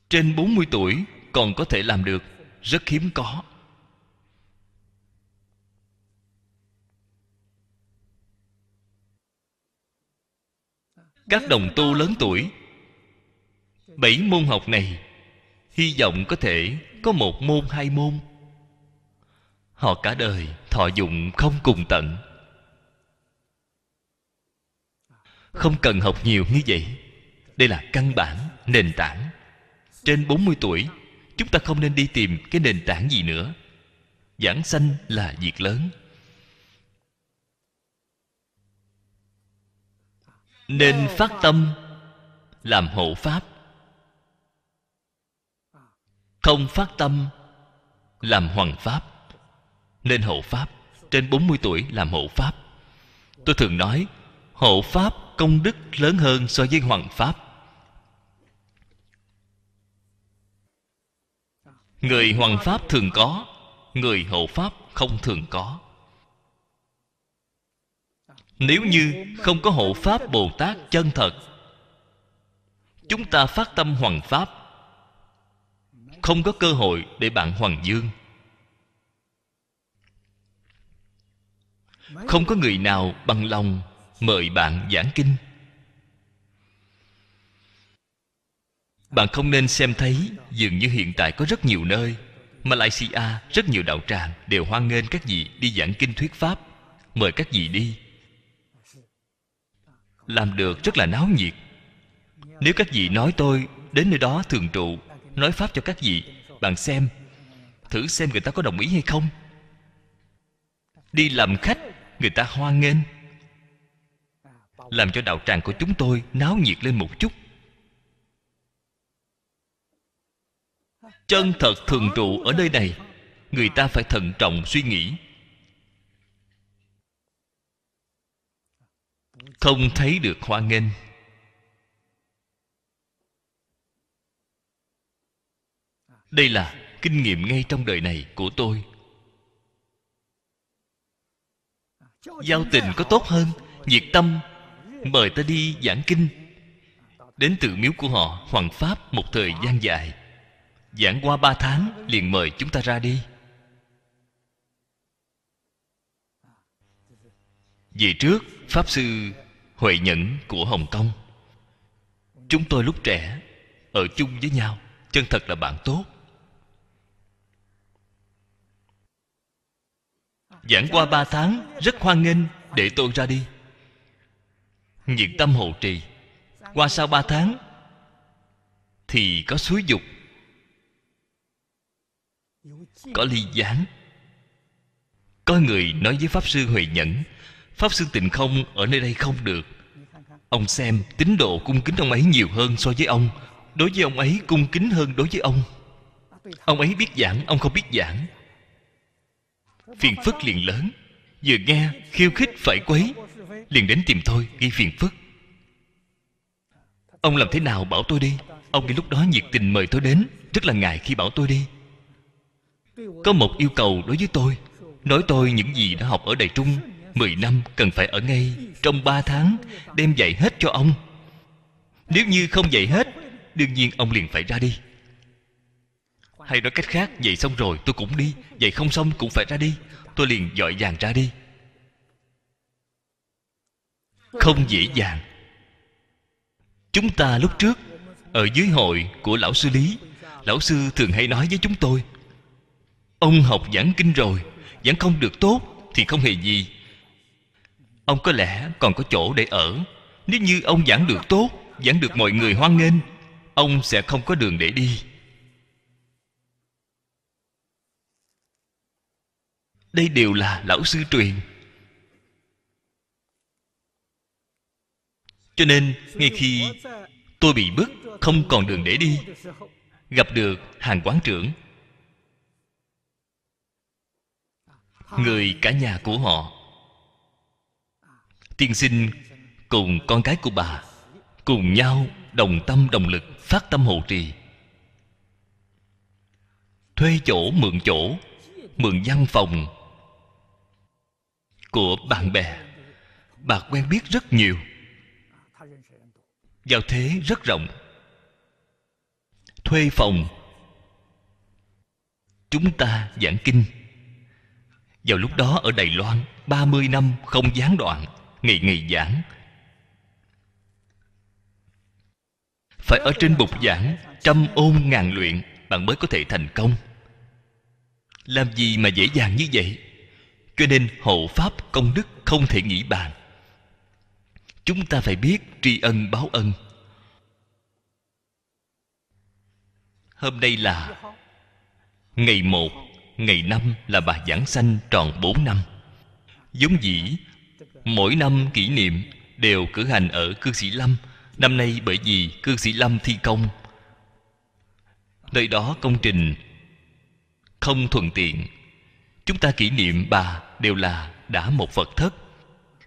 Trên 40 tuổi còn có thể làm được, rất hiếm có. Các đồng tu lớn tuổi, 7 môn học này hy vọng có thể có 1 môn 2 môn họ cả đời thọ dụng không cùng tận. Không cần học nhiều như vậy. Đây là căn bản, nền tảng. Trên 40 tuổi, chúng ta không nên đi tìm cái nền tảng gì nữa. Giảng sanh là việc lớn. Nên phát tâm làm hộ pháp. Không phát tâm làm hoằng pháp. Nên hộ pháp. Trên 40 tuổi làm hộ pháp. Tôi thường nói hộ pháp công đức lớn hơn so với hoằng pháp. Người hoằng pháp thường có, người hộ pháp không thường có. Nếu như không có hộ pháp Bồ Tát chân thật, chúng ta phát tâm hoằng pháp, không có cơ hội để bạn hoằng dương. Không có người nào bằng lòng mời bạn giảng kinh. Bạn không nên xem thấy dường như hiện tại có rất nhiều nơi, Malaysia, rất nhiều đạo tràng đều hoan nghênh các vị đi giảng kinh thuyết pháp, mời các vị đi, làm được rất là náo nhiệt. Nếu các vị nói tôi đến nơi đó thường trụ, nói pháp cho các vị, bạn xem, thử xem người ta có đồng ý hay không. Đi làm khách, người ta hoan nghênh, làm cho đạo tràng của chúng tôi náo nhiệt lên một chút. Chân thật thường trụ ở nơi này, người ta phải thận trọng suy nghĩ. Không thấy được hoan nghênh, đây là kinh nghiệm ngay trong đời này của tôi. Giao tình có tốt hơn, nhiệt tâm mời ta đi giảng kinh. Đến tự miếu của họ hoằng pháp một thời gian dài, giảng qua 3 tháng liền mời chúng ta ra đi. Về trước, Pháp Sư Huệ Nhẫn của Hồng Kông, chúng tôi lúc trẻ ở chung với nhau, chân thật là bạn tốt. Giảng qua 3 tháng, rất hoan nghênh, để tôi ra đi, nhiệt tâm hộ trì. Qua sau 3 tháng thì có xúi dục, có ly gián. Có người nói với Pháp Sư Huệ Nhẫn, Pháp Sư Tịnh Không ở nơi đây không được. Ông xem tín độ cung kính ông ấy nhiều hơn so với ông. Đối với ông ấy cung kính hơn đối với ông. Ông ấy biết giảng, ông không biết giảng, phiền phức liền lớn. Vừa nghe khiêu khích phải quấy, liền đến tìm tôi gây phiền phức. Ông làm thế nào bảo tôi đi? Ông ngay lúc đó nhiệt tình mời tôi đến, rất là ngại khi bảo tôi đi. Có một yêu cầu đối với tôi, nói tôi những gì đã học ở Đài Trung 10 năm cần phải ở ngay trong 3 tháng đem dạy hết cho ông. Nếu như không dạy hết, đương nhiên ông liền phải ra đi. Hay nói cách khác, dạy xong rồi tôi cũng đi, dạy không xong cũng phải ra đi. Tôi liền vội vàng ra đi. không dễ dàng. Chúng ta lúc trước ở dưới hội của Lão Sư Lý, Lão Sư thường hay nói với chúng tôi, ông học giảng kinh rồi, giảng không được tốt thì không hề gì. Ông có lẽ còn có chỗ để ở. Nếu như ông giảng được tốt, giảng được mọi người hoan nghênh, ông sẽ không có đường để đi. Đây đều là Lão Sư truyền. Cho nên ngay khi tôi bị bức không còn đường để đi, gặp được hàng quán trưởng, người cả nhà của họ, tiên sinh cùng con cái của bà cùng nhau đồng tâm đồng lực phát tâm hộ trì, thuê chỗ, mượn văn phòng của bạn bè. Bà quen biết rất nhiều, giao thế rất rộng. Thuê phòng, chúng ta giảng kinh. Vào lúc đó ở Đài Loan 30 năm không gián đoạn, ngày ngày giảng. Phải ở trên bục giảng trăm ôn ngàn luyện, bạn mới có thể thành công. Làm gì mà dễ dàng như vậy? Cho nên hộ pháp công đức không thể nghĩ bàn. Chúng ta phải biết tri ân báo ân. Hôm nay là ngày 1, ngày 5 là bà giảng sanh tròn 4 năm. Giống dĩ mỗi năm kỷ niệm đều cử hành ở Cư Sĩ Lâm. Năm nay bởi vì Cư Sĩ Lâm thi công, nơi đó công trình không thuận tiện. Chúng ta kỷ niệm bà đều là đã một Phật thất.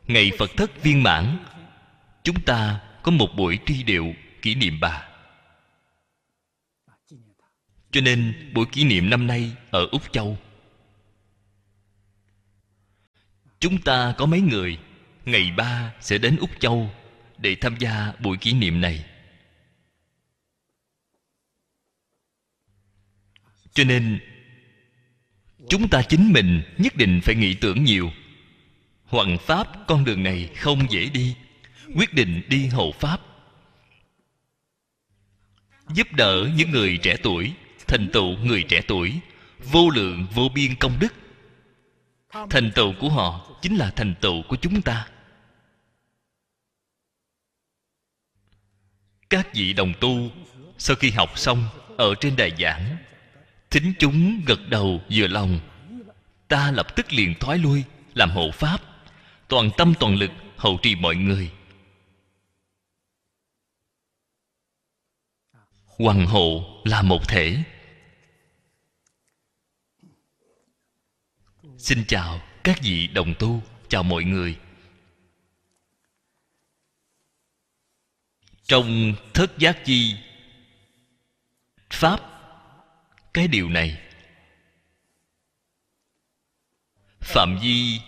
Ngày Phật thất viên mãn, chúng ta có một buổi tri điệu kỷ niệm bà. Cho nên buổi kỷ niệm năm nay ở Úc Châu, chúng ta có mấy người ngày 3 sẽ đến Úc Châu để tham gia buổi kỷ niệm này. Cho nên chúng ta chính mình nhất định phải nghĩ tưởng nhiều. Hoằng pháp con đường này không dễ đi, quyết định đi hộ pháp, giúp đỡ những người trẻ tuổi, thành tựu người trẻ tuổi vô lượng vô biên công đức. Thành tựu của họ chính là thành tựu của chúng ta. Các vị đồng tu sau khi học xong, ở trên đài giảng, thính chúng gật đầu vừa lòng, ta lập tức liền thoái lui làm hộ pháp, toàn tâm toàn lực hộ trì mọi người. Hoằng hộ là một thể. Xin chào các vị đồng tu, chào mọi người. Trong Thất Giác Chi Pháp, cái điều này phạm vi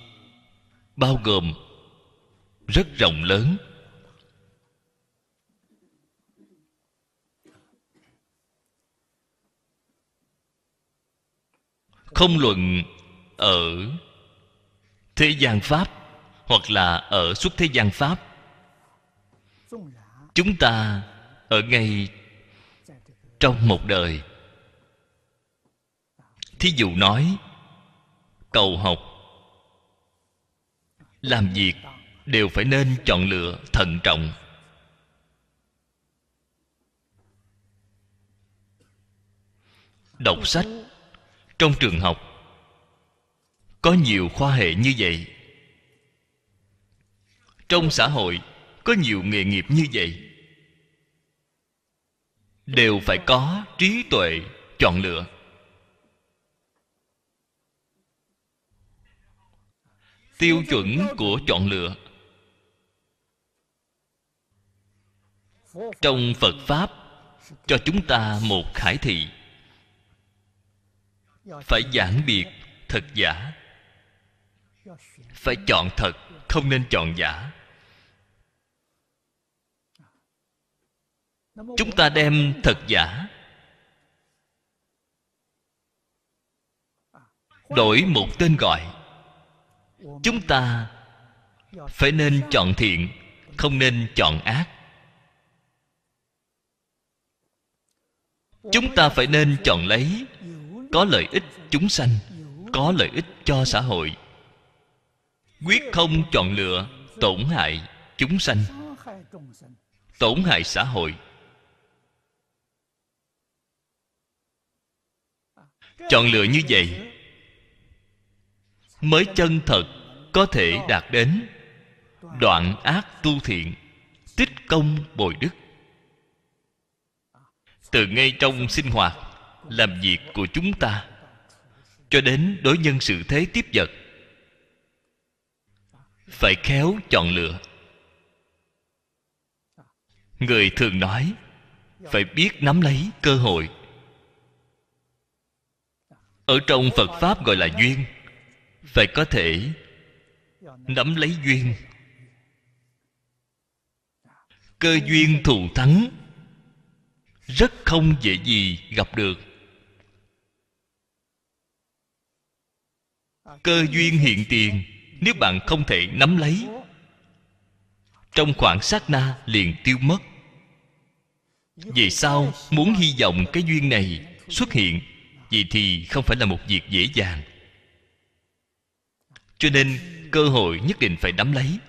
bao gồm rất rộng lớn. Không luận ở thế gian pháp hoặc là ở xuất thế gian pháp, chúng ta ở ngay trong một đời. Thí dụ nói cầu học, làm việc đều phải nên chọn lựa thận trọng. Đọc sách trong trường học có nhiều khoa hệ như vậy. Trong xã hội có nhiều nghề nghiệp như vậy. Đều phải có trí tuệ chọn lựa. Tiêu chuẩn của chọn lựa trong Phật Pháp cho chúng ta một khải thị. Phải giảng biệt thật giả, phải chọn thật, không nên chọn giả. Chúng ta đem thật giả đổi một tên gọi. Chúng ta phải nên chọn thiện, không nên chọn ác. Chúng ta phải nên chọn lấy có lợi ích chúng sanh, có lợi ích cho xã hội. Quyết không chọn lựa tổn hại chúng sanh, tổn hại xã hội. Chọn lựa như vậy mới chân thật có thể đạt đến đoạn ác tu thiện, tích công bồi đức. Từ ngay trong sinh hoạt, làm việc của chúng ta, cho đến đối nhân xử thế tiếp vật, phải khéo chọn lựa. Người thường nói phải biết nắm lấy cơ hội. Ở trong Phật Pháp gọi là duyên. Phải có thể nắm lấy duyên. Cơ duyên thù thắng rất không dễ gì gặp được. Cơ duyên hiện tiền, nếu bạn không thể nắm lấy, trong khoảng sát na liền tiêu mất. Vì sao muốn hy vọng cái duyên này xuất hiện? Vậy thì không phải là một việc dễ dàng. Cho nên cơ hội nhất định phải nắm lấy,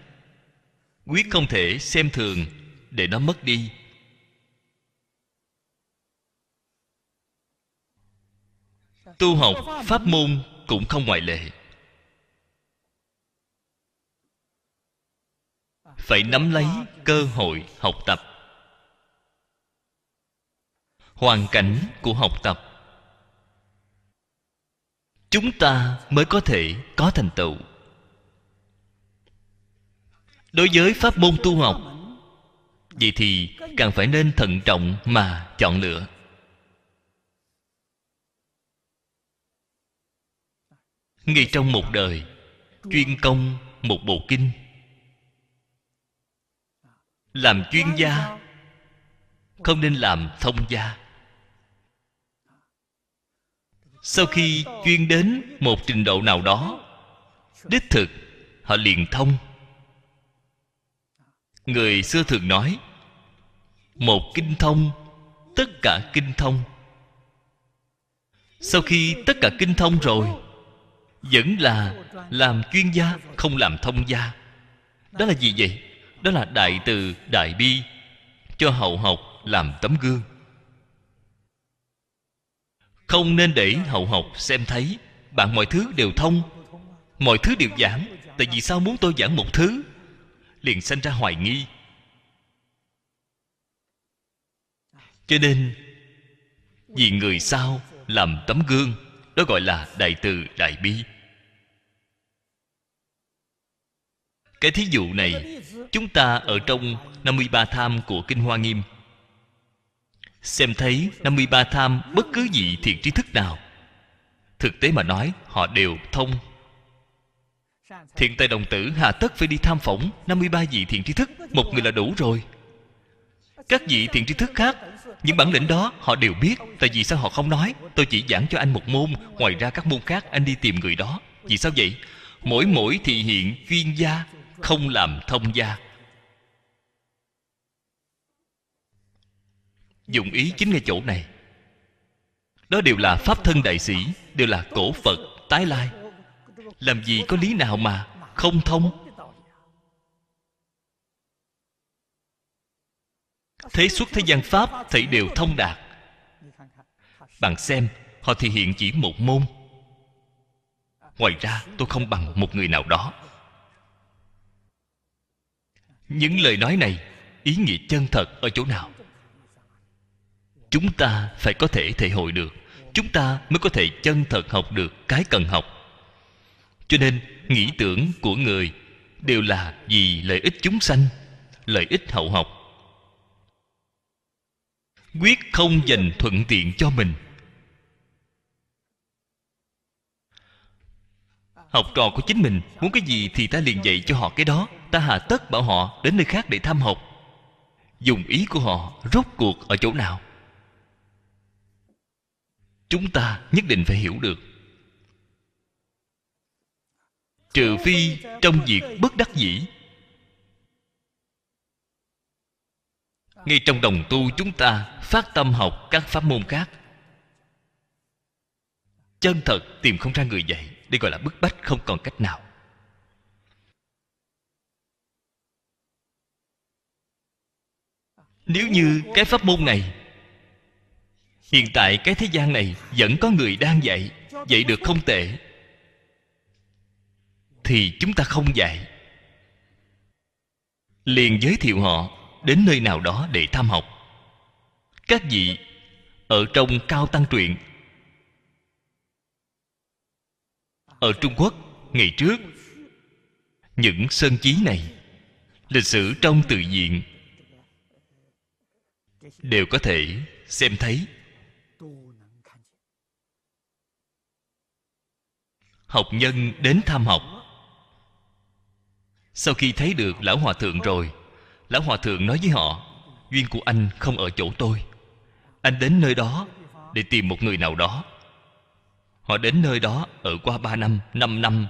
quyết không thể xem thường để nó mất đi. Tu học pháp môn cũng không ngoại lệ, phải nắm lấy cơ hội học tập. Hoàn cảnh của học tập, chúng ta mới có thể có thành tựu. Đối với pháp môn tu học, vậy thì càng phải nên thận trọng mà chọn lựa. Ngay trong một đời chuyên công một bộ kinh, làm chuyên gia, không nên làm thông gia. Sau khi chuyên đến một trình độ nào đó, đích thực họ liền thông. Người xưa thường nói một kinh thông tất cả kinh thông. Sau khi tất cả kinh thông rồi, vẫn là làm chuyên gia, không làm thông gia. Đó là gì vậy? Đó là đại từ đại bi, cho hậu học làm tấm gương. Không nên để hậu học xem thấy bạn mọi thứ đều thông, mọi thứ đều giảng. Tại vì sao muốn tôi giảng một thứ? Liền sanh ra hoài nghi. Cho nên vì người sau làm tấm gương, đó gọi là đại từ đại bi. Cái thí dụ này chúng ta ở trong 53 tham của Kinh Hoa Nghiêm xem thấy. 53 tham bất cứ vị thiện trí thức nào, thực tế mà nói họ đều thông. Thiện tài đồng tử hà tất phải đi tham phỏng 53 vị thiện trí thức? Một người là đủ rồi. Các vị thiện trí thức khác, những bản lĩnh đó họ đều biết. Tại vì sao họ không nói tôi chỉ giảng cho anh một môn, ngoài ra các môn khác anh đi tìm người đó? Vì sao vậy? Mỗi thị hiện chuyên gia, không làm thông gia. Dụng ý chính ngay chỗ này. Đó đều là pháp thân đại sĩ, đều là cổ Phật tái lai. Làm gì có lý nào mà không thông? Thế xuất thế gian pháp thảy đều thông đạt. Bạn xem, họ thể hiện chỉ một môn. Ngoài ra tôi không bằng một người nào đó. Những lời nói này ý nghĩa chân thật ở chỗ nào? Chúng ta phải có thể thể hội được, chúng ta mới có thể chân thật học được cái cần học. Cho nên nghĩ tưởng của người đều là vì lợi ích chúng sanh, lợi ích hậu học. Quyết không dành thuận tiện cho mình. Học trò của chính mình muốn cái gì thì ta liền dạy cho họ cái đó. Ta hà tất bảo họ đến nơi khác để tham học. Dùng ý của họ rốt cuộc ở chỗ nào? Chúng ta nhất định phải hiểu được. Trừ phi trong việc bất đắc dĩ, ngay trong đồng tu chúng ta phát tâm học các pháp môn khác, chân thật tìm không ra người dạy, đây gọi là bức bách không còn cách nào. Nếu như cái pháp môn này hiện tại cái thế gian này vẫn có người đang dạy, dạy được không tệ, thì chúng ta không dạy, liền giới thiệu họ đến nơi nào đó để tham học. Các vị ở trong Cao Tăng Truyện ở Trung Quốc ngày trước, những sơn chí này, lịch sử trong Từ Diện đều có thể xem thấy. Học nhân đến tham học, sau khi thấy được Lão Hòa Thượng rồi, Lão Hòa Thượng nói với họ: duyên của anh không ở chỗ tôi, anh đến nơi đó để tìm một người nào đó. Họ đến nơi đó ở qua 3 năm, 5 năm,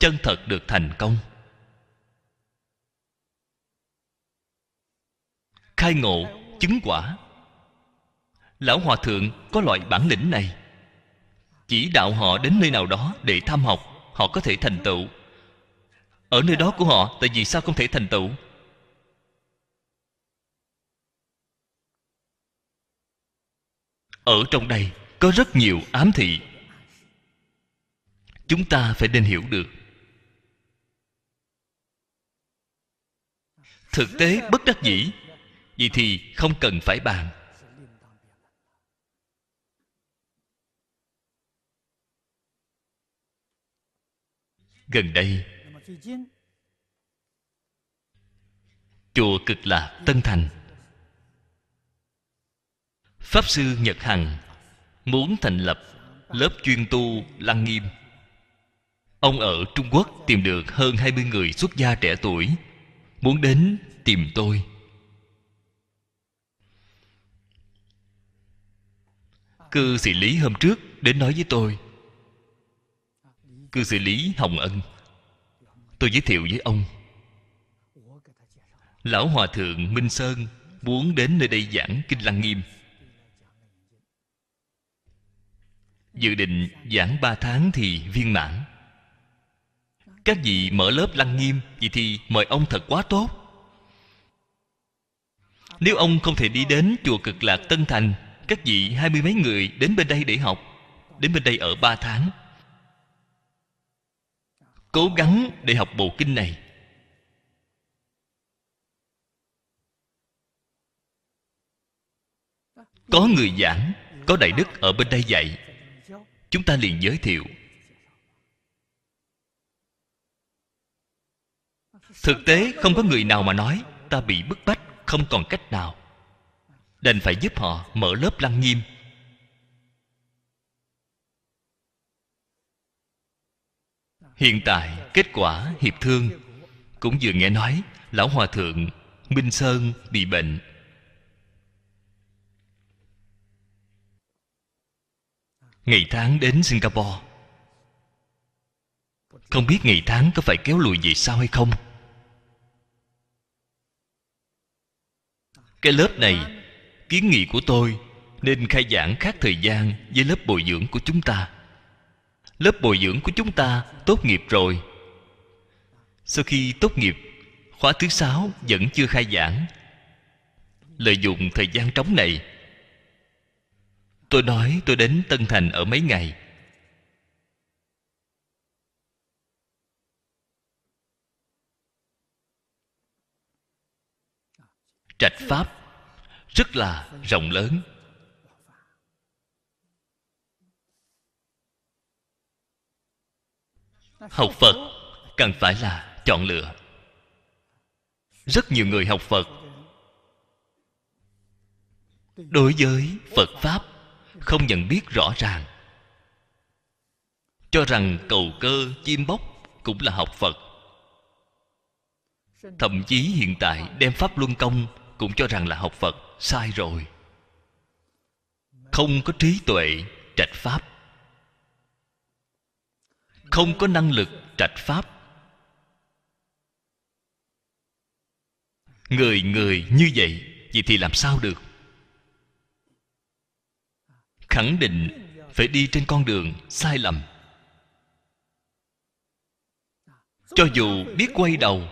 chân thật được thành công, khai ngộ, chứng quả. Lão Hòa Thượng có loại bản lĩnh này, chỉ đạo họ đến nơi nào đó để tham học, họ có thể thành tựu. Ở nơi đó của họ, tại vì sao không thể thành tựu? Ở trong đây có rất nhiều ám thị, chúng ta phải nên hiểu được. Thực tế bất đắc dĩ, vậy thì không cần phải bàn. Gần đây, Chùa Cực Lạc Tân Thành, Pháp Sư Nhật Hằng muốn thành lập lớp chuyên tu Lăng Nghiêm. Ông ở Trung Quốc tìm được hơn 20 người xuất gia trẻ tuổi, muốn đến tìm tôi. Cư sĩ Lý hôm trước đến nói với tôi, cư sĩ Lý Hồng Ân, tôi giới thiệu với ông, Lão Hòa Thượng Minh Sơn muốn đến nơi đây giảng Kinh Lăng Nghiêm, dự định giảng 3 tháng thì viên mãn. Các vị mở lớp Lăng Nghiêm, vậy thì mời ông thật quá tốt. Nếu ông không thể đi đến Chùa Cực Lạc Tân Thành, các vị 20 mấy người đến bên đây để học, đến bên đây ở 3 tháng, cố gắng để học bộ kinh này. Có người giảng, có đại đức ở bên đây dạy, chúng ta liền giới thiệu. Thực tế không có người nào mà nói ta bị bức bách, không còn cách nào, đành phải giúp họ mở lớp Lăng Nghiêm. Hiện tại kết quả hiệp thương, cũng vừa nghe nói Lão Hòa Thượng Minh Sơn bị bệnh, ngày tháng đến Singapore. Không biết ngày tháng có phải kéo lùi về sau hay không. Cái lớp này, kiến nghị của tôi nên khai giảng khác thời gian với lớp bồi dưỡng của chúng ta. Lớp bồi dưỡng của chúng ta tốt nghiệp rồi, sau khi tốt nghiệp khóa thứ 6 vẫn chưa khai giảng. Lợi dụng thời gian trống này, tôi nói tôi đến Tân Thành ở mấy ngày, trạch pháp rất là rộng lớn. Học Phật cần phải là chọn lựa. Rất nhiều người học Phật đối với Phật Pháp không nhận biết rõ ràng, cho rằng cầu cơ chiêm bốc cũng là học Phật. Thậm chí hiện tại đem Pháp Luân Công cũng cho rằng là học Phật. Sai rồi. Không có trí tuệ trạch Pháp, không có năng lực trạch Pháp. Người người như vậy vậy thì làm sao được? Khẳng định phải đi trên con đường sai lầm. Cho dù biết quay đầu,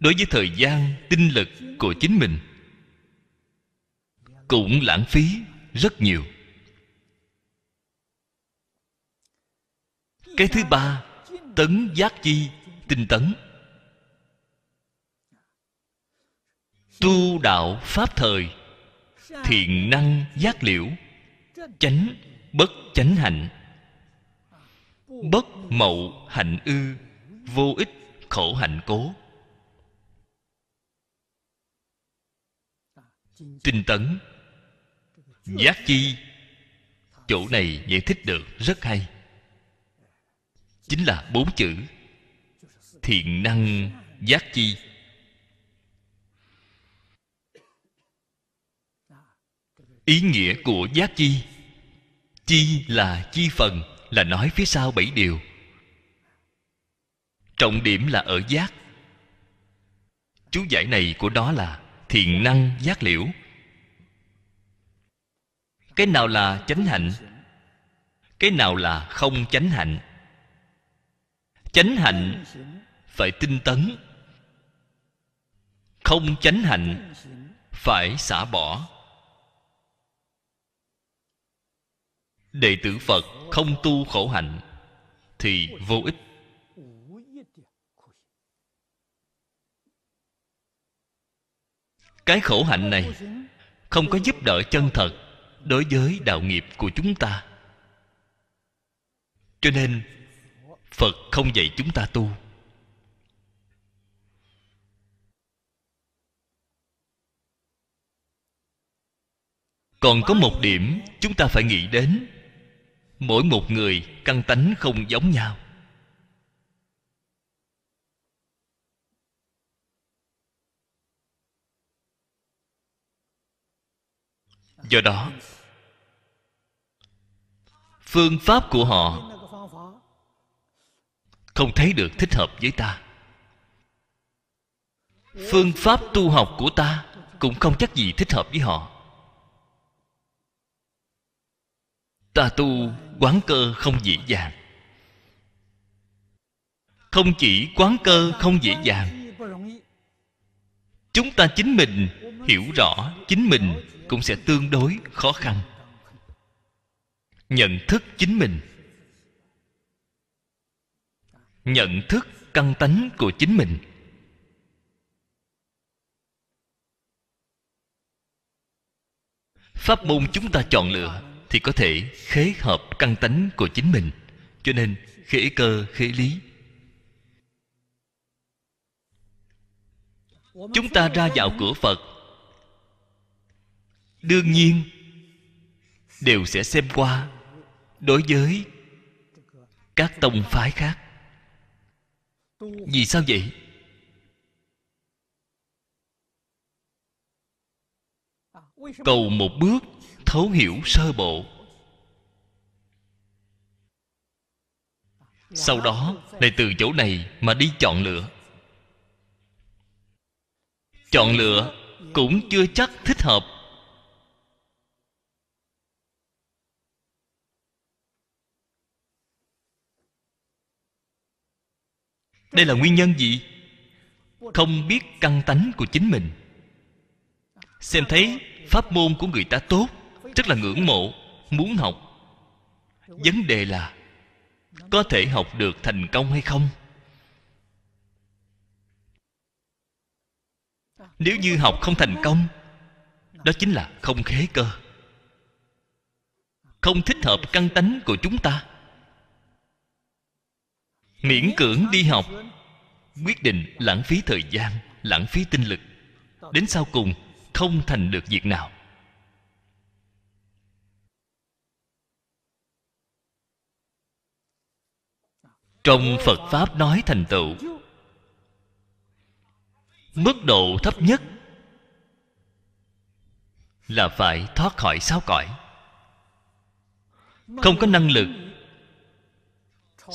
đối với thời gian, tinh lực của chính mình cũng lãng phí rất nhiều. Cái thứ ba, tấn giác chi, tinh tấn. Tu đạo pháp thời, thiện năng giác liễu, chánh bất chánh hạnh, bất mậu hạnh ư, vô ích khổ hạnh cố. Tinh tấn, giác chi, chỗ này giải thích được rất hay, chính là bốn chữ thiện năng giác chi. Ý nghĩa của giác chi, chi là chi phần, là nói phía sau 7 điều. Trọng điểm là ở giác. Chú giải này của nó là thiện năng giác liễu. Cái nào là chánh hạnh? Cái nào là không chánh hạnh? Chánh hạnh phải tinh tấn, không chánh hạnh phải xả bỏ. Đệ tử Phật không tu khổ hạnh thì vô ích. Cái khổ hạnh này không có giúp đỡ chân thật đối với đạo nghiệp của chúng ta. Cho nên Phật không dạy chúng ta tu. Còn có một điểm chúng ta phải nghĩ đến, mỗi một người căn tánh không giống nhau. Do đó, phương pháp của họ không thấy được thích hợp với ta. Phương pháp tu học của ta cũng không chắc gì thích hợp với họ. Ta tu quán cơ không dễ dàng. Không chỉ quán cơ không dễ dàng, chúng ta chính mình hiểu rõ chính mình cũng sẽ tương đối khó khăn. Nhận thức chính mình, nhận thức căn tánh của chính mình. Pháp môn chúng ta chọn lựa thì có thể khế hợp căn tánh của chính mình. Cho nên khế cơ khế lý. Chúng ta ra vào cửa Phật, đương nhiên đều sẽ xem qua đối với các tông phái khác. Vì sao vậy? Cầu một bước thấu hiểu sơ bộ, sau đó lại từ chỗ này mà đi chọn lựa. Chọn lựa cũng chưa chắc thích hợp. Đây là nguyên nhân gì? Không biết căn tánh của chính mình. Xem thấy pháp môn của người ta tốt, rất là ngưỡng mộ, muốn học. Vấn đề là có thể học được thành công hay không? Nếu như học không thành công, đó chính là không khế cơ, không thích hợp căn tánh của chúng ta. Miễn cưỡng đi học, quyết định lãng phí thời gian, lãng phí tinh lực, đến sau cùng không thành được việc nào. Trong Phật Pháp nói thành tựu, mức độ thấp nhất là phải thoát khỏi sáu cõi. Không có năng lực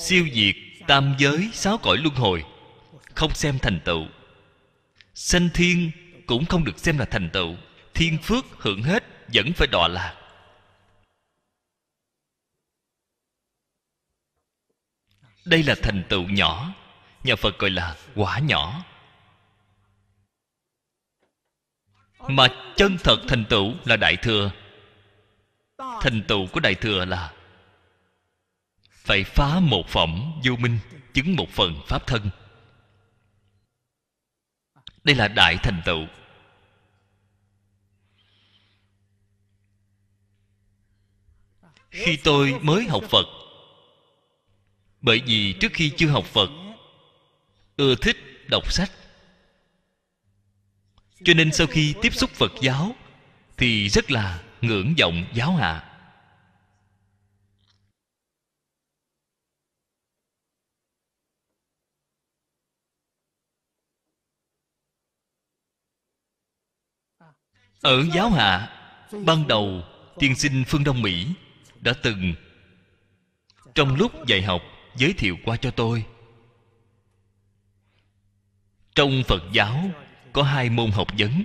siêu diệt tam giới sáu cõi luân hồi, không xem thành tựu. Sanh thiên cũng không được xem là thành tựu. Thiên phước hưởng hết vẫn phải đọa lạc. Đây là thành tựu nhỏ, nhà Phật gọi là quả nhỏ. Mà chân thật thành tựu là Đại Thừa. Thành tựu của Đại Thừa là phải phá một phẩm vô minh, chứng một phần pháp thân. Đây là đại thành tựu. Khi tôi mới học Phật, bởi vì trước khi chưa học Phật ưa thích đọc sách, cho nên sau khi tiếp xúc Phật giáo thì rất là ngưỡng vọng giáo hạ. Ở giáo hạ, ban đầu tiên sinh Phương Đông Mỹ đã từng trong lúc dạy học giới thiệu qua cho tôi. Trong Phật giáo có hai môn học vấn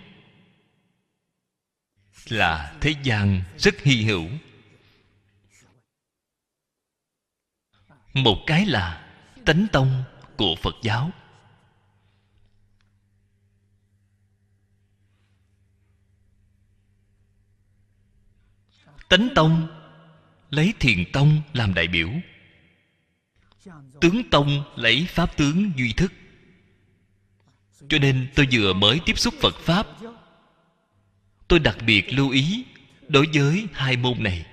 là thế gian rất hy hữu. Một cái là tánh tông của Phật giáo. Tánh tông lấy Thiền tông làm đại biểu, Tướng tông lấy Pháp tướng duy thức. Cho nên tôi vừa mới tiếp xúc Phật Pháp, tôi đặc biệt lưu ý đối với hai môn này.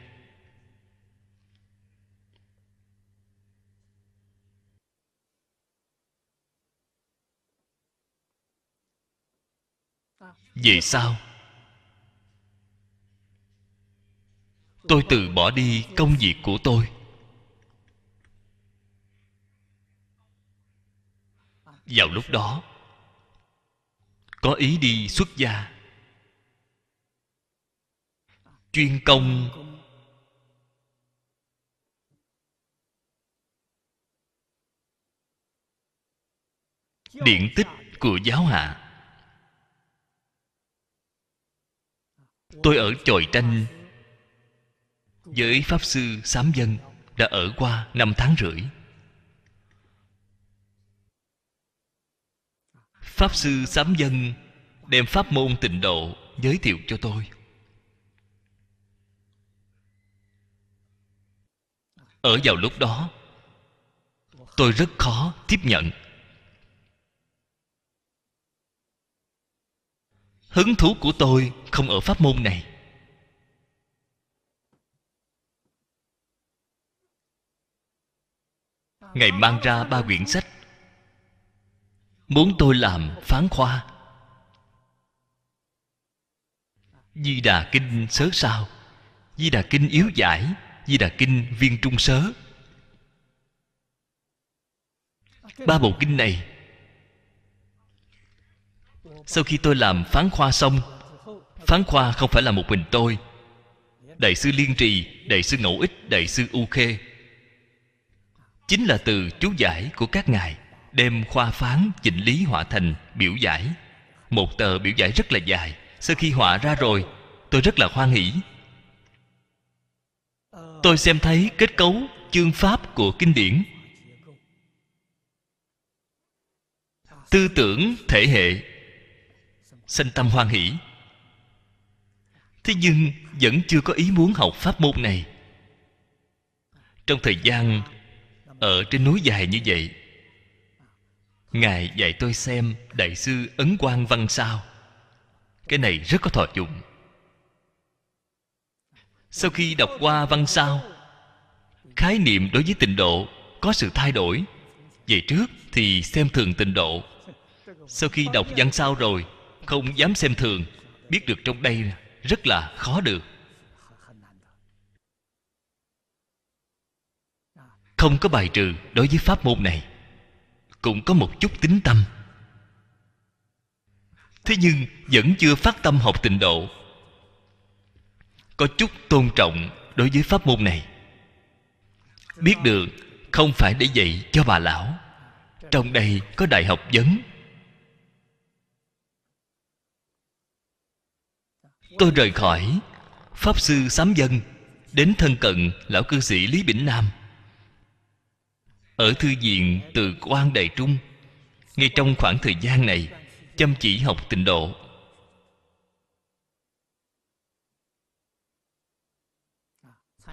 Về sau tôi từ bỏ đi công việc của tôi, vào lúc đó có ý đi xuất gia, chuyên công điển tích của giáo hạ. Tôi ở Chòi Tranh với Pháp Sư Sám Dân đã ở qua 5 tháng rưỡi. Pháp Sư Sám Dân đem pháp môn Tịnh Độ giới thiệu cho tôi. Ở vào lúc đó tôi rất khó tiếp nhận. Hứng thú của tôi không ở pháp môn này. Ngài mang ra 3 quyển sách muốn tôi làm phán khoa. Di Đà Kinh sớ sao, Di Đà Kinh yếu giải, Di Đà Kinh viên trung sớ. 3 bộ kinh này sau khi tôi làm phán khoa xong, phán khoa không phải là một mình tôi, Đại sư Liên Trì, Đại sư Ngẫu Ích, Đại sư U Khê, chính là từ chú giải của các ngài đem khoa phán chỉnh lý họa thành biểu giải. Một tờ biểu giải rất là dài. Sau khi họa ra rồi tôi rất là hoan hỷ. Tôi xem thấy kết cấu chương pháp của kinh điển, tư tưởng thể hệ, sanh tâm hoan hỷ. Thế nhưng vẫn chưa có ý muốn học pháp môn này. Trong thời gian ở trên núi dài như vậy, ngài dạy tôi xem Đại sư Ấn Quang văn sao. Cái này rất có thọ dụng. Sau khi đọc qua văn sao, khái niệm đối với Tịnh Độ có sự thay đổi. Về trước thì xem thường Tịnh Độ, sau khi đọc văn sao rồi không dám xem thường. Biết được trong đây rất là khó được. Không có bài trừ đối với pháp môn này, cũng có một chút tín tâm. Thế nhưng vẫn chưa phát tâm học Tịnh Độ. Có chút tôn trọng đối với pháp môn này. Biết được không phải để dạy cho bà lão, trong đây có đại học vấn. Tôi rời khỏi Pháp Sư Sám Dân, đến thân cận lão cư sĩ Lý Bỉnh Nam ở Thư viện Từ Quang Đài Trung. Ngay trong khoảng thời gian này, chăm chỉ học tịnh độ.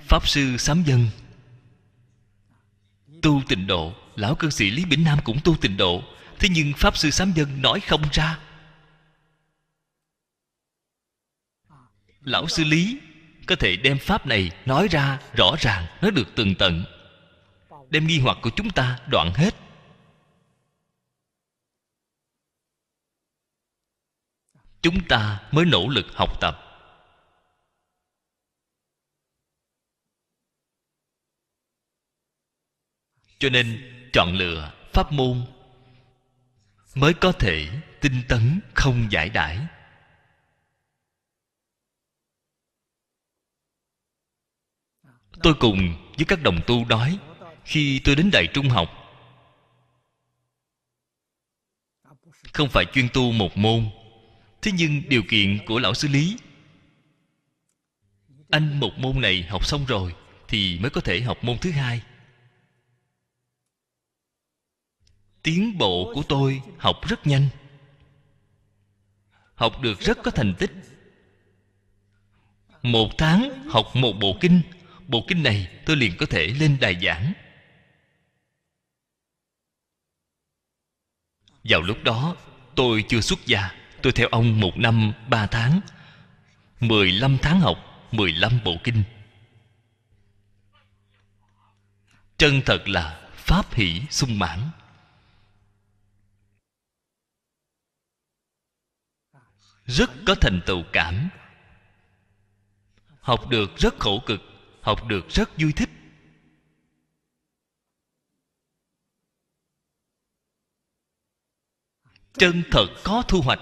Pháp Sư Sám Dân tu tịnh độ, lão cư sĩ Lý Bỉnh Nam cũng tu tịnh độ. Thế nhưng Pháp Sư Sám Dân nói không ra. Lão sư Lý có thể đem pháp này nói ra rõ ràng, nói được tường tận, đem nghi hoặc của chúng ta đoạn hết. Chúng ta mới nỗ lực học tập. Cho nên chọn lựa pháp môn mới có thể tinh tấn, không giải đãi. Tôi cùng với các đồng tu nói, khi tôi đến Đại Trung học, không phải chuyên tu một môn. Thế nhưng điều kiện của lão sư Lý, anh một môn này học xong rồi thì mới có thể học môn thứ hai. Tiến bộ của tôi học rất nhanh, học được rất có thành tích. 1 tháng học một bộ kinh. Bộ kinh này tôi liền có thể lên đài giảng. Vào lúc đó tôi chưa xuất gia. Tôi theo ông 1 năm 3 tháng, 15 tháng học 15 bộ kinh. Chân thật là pháp hỷ sung mãn. Rất có thành tựu cảm. Học được rất khổ cực, học được rất vui thích. Chân thật có thu hoạch.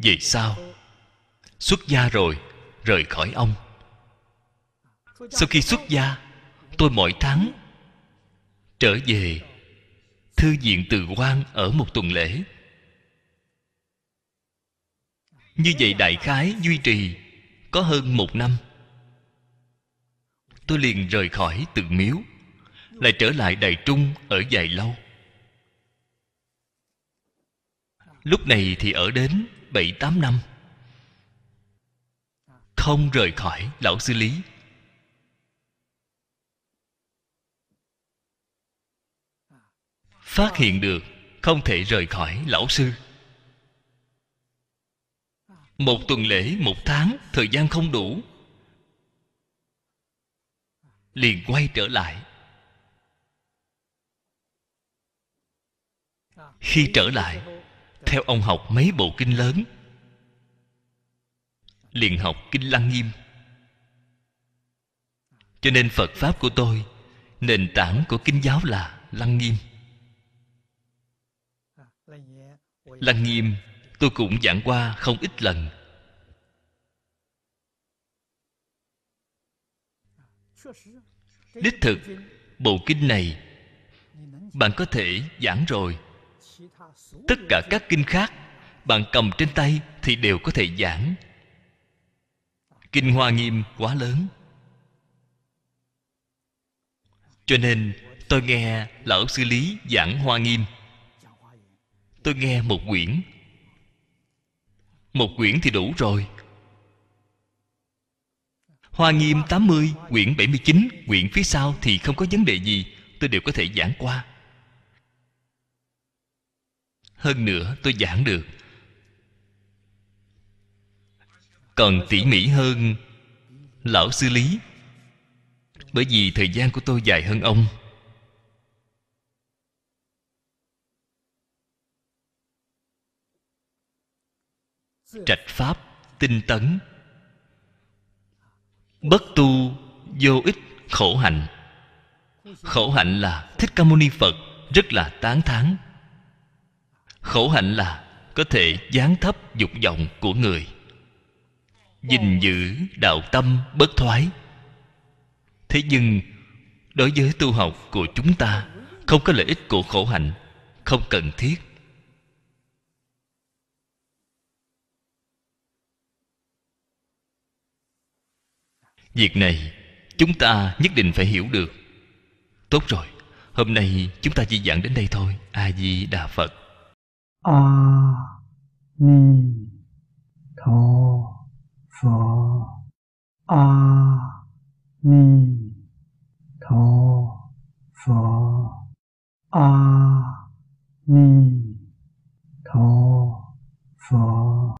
Vì sao? Xuất gia rồi, rời khỏi ông. Sau khi xuất gia, tôi mỗi tháng trở về Thư viện Từ Quang ở 1 tuần lễ. Như vậy đại khái duy trì có hơn 1 năm. Tôi liền rời khỏi Từ Miếu, lại trở lại Đài Trung ở vài lâu. Lúc này thì ở đến 7-8 năm không rời khỏi lão sư Lý. Phát hiện được không thể rời khỏi lão sư. 1 tuần lễ, 1 tháng, thời gian không đủ, liền quay trở lại. Khi trở lại, theo ông học mấy bộ kinh lớn, liền học Kinh Lăng Nghiêm. Cho nên Phật Pháp của tôi, nền tảng của Kinh giáo là Lăng Nghiêm. Lăng Nghiêm tôi cũng giảng qua không ít lần. Đích thực, bộ kinh này bạn có thể giảng rồi. Tất cả các kinh khác bạn cầm trên tay thì đều có thể giảng. Kinh Hoa Nghiêm quá lớn. Cho nên tôi nghe lão sư Lý giảng Hoa Nghiêm. Tôi nghe một quyển. Một quyển thì đủ rồi. Hoa Nghiêm 80, quyển 79, quyển phía sau thì không có vấn đề gì. Tôi đều có thể giảng qua. Hơn nữa tôi giảng được. Còn tỉ mỉ hơn lão sư Lý, bởi vì thời gian của tôi dài hơn ông. Trạch pháp, tinh tấn. Bất tu vô ích khổ hạnh. Khổ hạnh là Thích Ca Mâu Ni Phật rất là tán thán. Khổ hạnh là có thể giáng thấp dục vọng của người, gìn giữ đạo tâm bất thoái. Thế nhưng Đối với tu học của chúng ta không có lợi ích của khổ hạnh, không cần thiết. Việc này chúng ta nhất định phải hiểu được. Tốt rồi, hôm nay chúng ta chỉ giảng đến đây thôi. A Di Đà Phật. A Di Đà Phật.